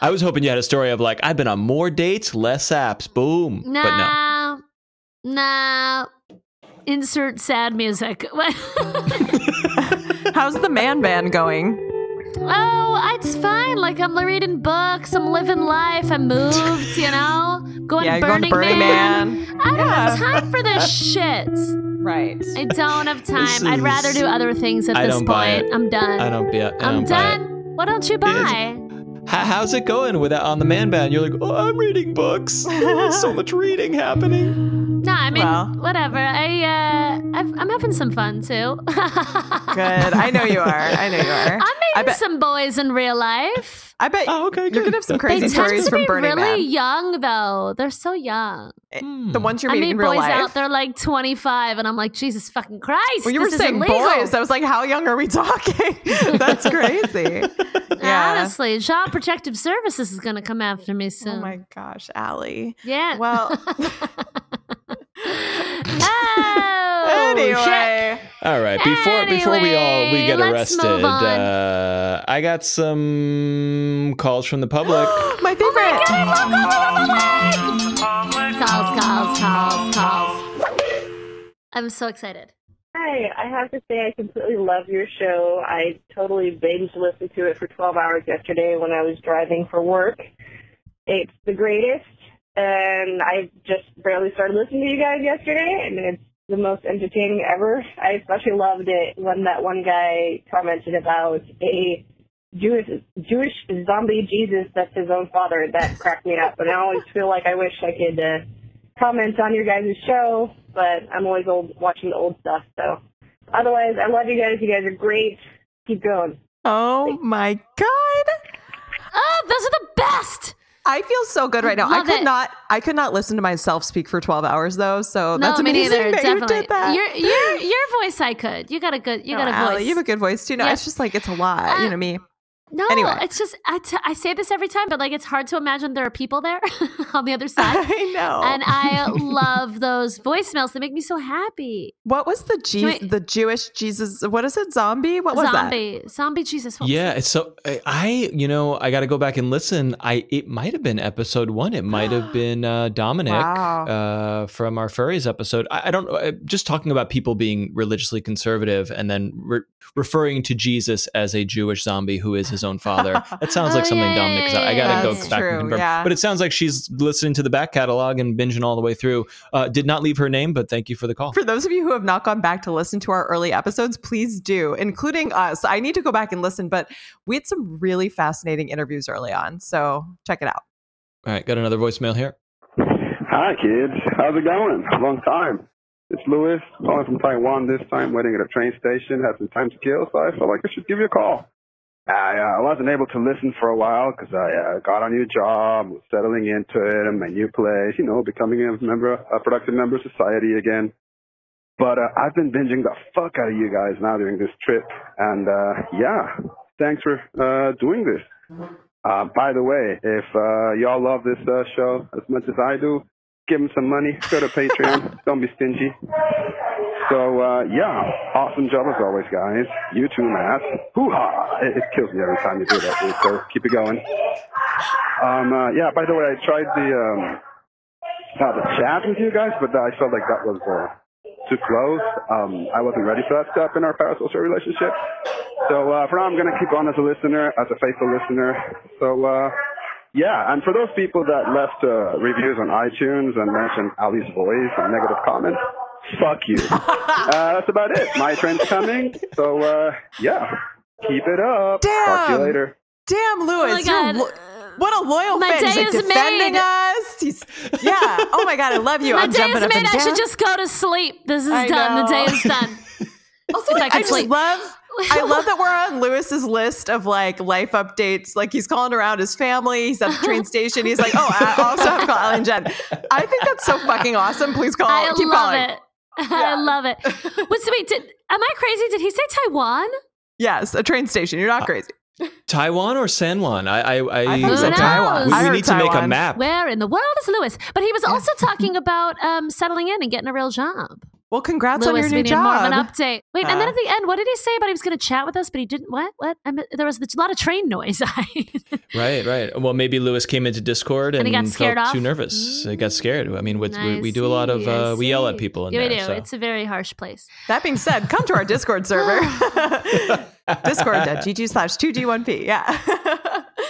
I was hoping you had a story of like I've been on more dates, less apps. Boom. No. But no. No. Insert sad music. How's the man band going? Oh, it's fine. Like, I'm reading books. I'm living life. I moved, you know? Going yeah, Burning, Burning Man. Man. I yeah. don't have time for this shit. Right. I don't have time. Is, I'd rather do other things at I this point. I'm done. I don't be I I'm don't done. Why don't you buy? How's it going with that on the man band? You're like, oh, I'm reading books. There's so much reading happening. No, I mean, well, whatever. I, uh, I've, I'm having some fun, too. Good. I know you are. I know you are. I'm meeting bet- some boys in real life. I bet oh, okay, you're going to have some crazy stories from Burning Man. They tend to be really young, though. They're so young. Mm. The ones you're meeting in real life. I meet boys out there like twenty-five, and I'm like, Jesus fucking Christ, well, you were saying boys. I was like, how young are we talking? That's crazy. Yeah. Honestly, Child Protective Services is going to come after me soon. Oh, my gosh, Allie. Yeah. Well... Oh, anyway. Shit. All right. Before anyway, before we all we get arrested, uh, I got some calls from the public. My favorite. Oh my God, public. Calls, calls, calls, calls. I'm so excited. Hi. I have to say I completely love your show. I totally binge listened to it for twelve hours yesterday when I was driving for work. It's the greatest. And I just barely started listening to you guys yesterday, and it's the most entertaining ever. I especially loved it when that one guy commented about a Jewish Jewish zombie Jesus that's his own father. That cracked me up, and I always feel like I wish I could uh, comment on your guys' show, but I'm always old, watching the old stuff. So, otherwise, I love you guys. You guys are great. Keep going. Oh, thanks. My God. Oh, those are the best. I feel so good right now. Love I could it. not. I could not listen to myself speak for twelve hours though. So no, that's amazing. Me neither, that definitely. You did that. Your, your your voice, I could. You got a good. You no, got a Allie, voice. You have a good voice too. No, yeah. It's just like it's a lot. Uh, you know me. No, anyway. It's just, I, t- I say this every time, but like, it's hard to imagine there are people there on the other side. I know. And I love those voicemails. They make me so happy. What was the Je- I- the Jewish Jesus? What is it? Zombie? What was Zombie. that? Zombie Jesus. What yeah. It's so I, you know, I got to go back and listen. I, it might've been episode one. It might've been uh, Dominic wow. uh, from our furries episode. I, I don't know. Just talking about people being religiously conservative and then re- referring to Jesus as a Jewish zombie who is his own father. That sounds like oh, something yeah, Dominic. Yeah, I gotta go back true, and confirm. Yeah. But it sounds like she's listening to the back catalog and binging all the way through. Uh, did not leave her name, but thank you for the call. For those of you who have not gone back to listen to our early episodes, please do, including us. I need to go back and listen, but we had some really fascinating interviews early on. So check it out. All right, got another voicemail here. Hi, kids. How's it going? Long time. It's Lewis, calling from Taiwan this time, waiting at a train station, had some time to kill, so I felt like I should give you a call. I, uh, I wasn't able to listen for a while because I uh, got a new job, was settling into it, in my new place, you know, becoming a member, a productive member of society again. But uh, I've been binging the fuck out of you guys now during this trip. And, uh, yeah, thanks for uh, doing this. Uh, by the way, if uh, y'all love this uh, show as much as I do, give them some money. Go to Patreon. Don't be stingy. So, uh, yeah, awesome job as always, guys. You too, Matt. Hoo-ha! It, it kills me every time you do that, dude, so keep it going. Um, uh, yeah, by the way, I tried the, um, uh, the chat with you guys, but I felt like that was uh, too close. Um, I wasn't ready for that stuff in our parasocial relationship. So, uh, for now, I'm going to keep on as a listener, as a faithful listener. So, uh... yeah, and for those people that left uh, reviews on iTunes and mentioned Ali's voice and negative comments, fuck you. Uh, that's about it. My train's coming, so uh, yeah, keep it up. Damn. Talk to you later. Damn, Lewis, oh lo- what a loyal my fan. He's like defending made. Us. He's, yeah. Oh my God, I love you. My I'm day jumping is up made. And I down. Should just go to sleep. This is I done. Know. The day is done. Also, like, I, I just love. I love that we're on Lewis's list of like life updates. Like he's calling around his family. He's at the train station. He's like, oh, I also have Kyle and Jen. I think that's so fucking awesome. Please call. I Keep love calling. It. Yeah. I love it. What's wait? Did, am I crazy? Did he say Taiwan? Yes, a train station. You're not crazy. Taiwan or San Juan? I, I, I, I think so. Taiwan. We, we need Taiwan. To make a map. Where in the world is Lewis? But he was also talking about um, settling in and getting a real job. Well, congrats Lewis, on your new we need job. More of an update. Wait, uh, and then at the end, what did he say about he was going to chat with us, but he didn't? What? What? I mean, there was a lot of train noise. right, right. Well, maybe Lewis came into Discord and, and he got scared felt off. Too nervous. Mm. He got scared. I mean, with, nice. we, we do a lot of uh, we yell at people in yeah, there. We do. So. It's a very harsh place. That being said, come to our Discord server. Discord.gg slash 2G1P. Yeah.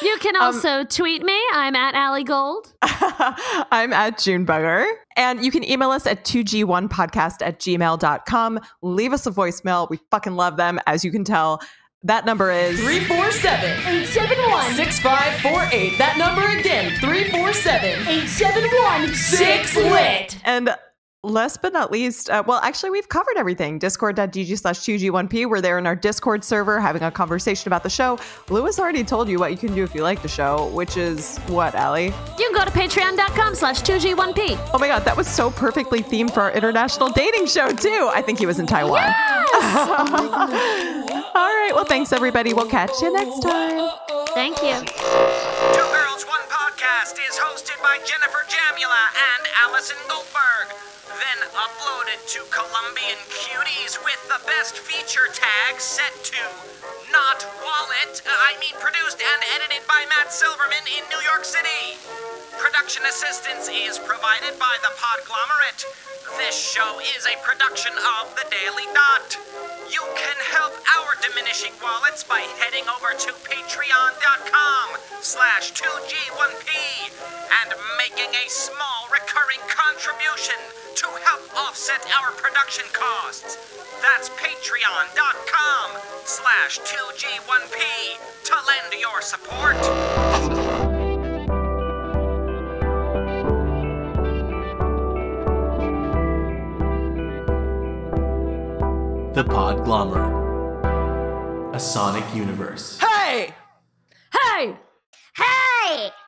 You can also um, tweet me. I'm at Allie Gold. I'm at June Bugger. And you can email us at two G one podcast at gmail dot com. Leave us a voicemail. We fucking love them. As you can tell, that number is three four seven, eight seven one, six five four eight. That number again, three four seven, eight seven one, six L I T. And last but not least, uh, well, actually, we've covered everything. Discord.gg slash 2G1P. We're there in our Discord server having a conversation about the show. Lewis already told you what you can do if you like the show, which is what, Allie? You can go to patreon.com slash 2G1P. Oh, my God. That was so perfectly themed for our international dating show, too. I think he was in Taiwan. Yes! All right. Well, thanks, everybody. We'll catch you next time. Thank you. Two Girls, One Podcast is hosted by Jennifer Jamula and Alison Goldberg. Then uploaded to Colombian Cuties with the best feature tag set to not wallet. I mean produced and edited by Matt Silverman in New York City. Production assistance is provided by the Podglomerate. This show is a production of The Daily Dot. You can help our diminishing wallets by heading over to patreon.com slash 2G1P and making a small recurring contribution to help offset our production costs. That's patreon.com slash 2G1P to lend your support. The Podglomerate, a sonic universe. Hey! Hey! Hey!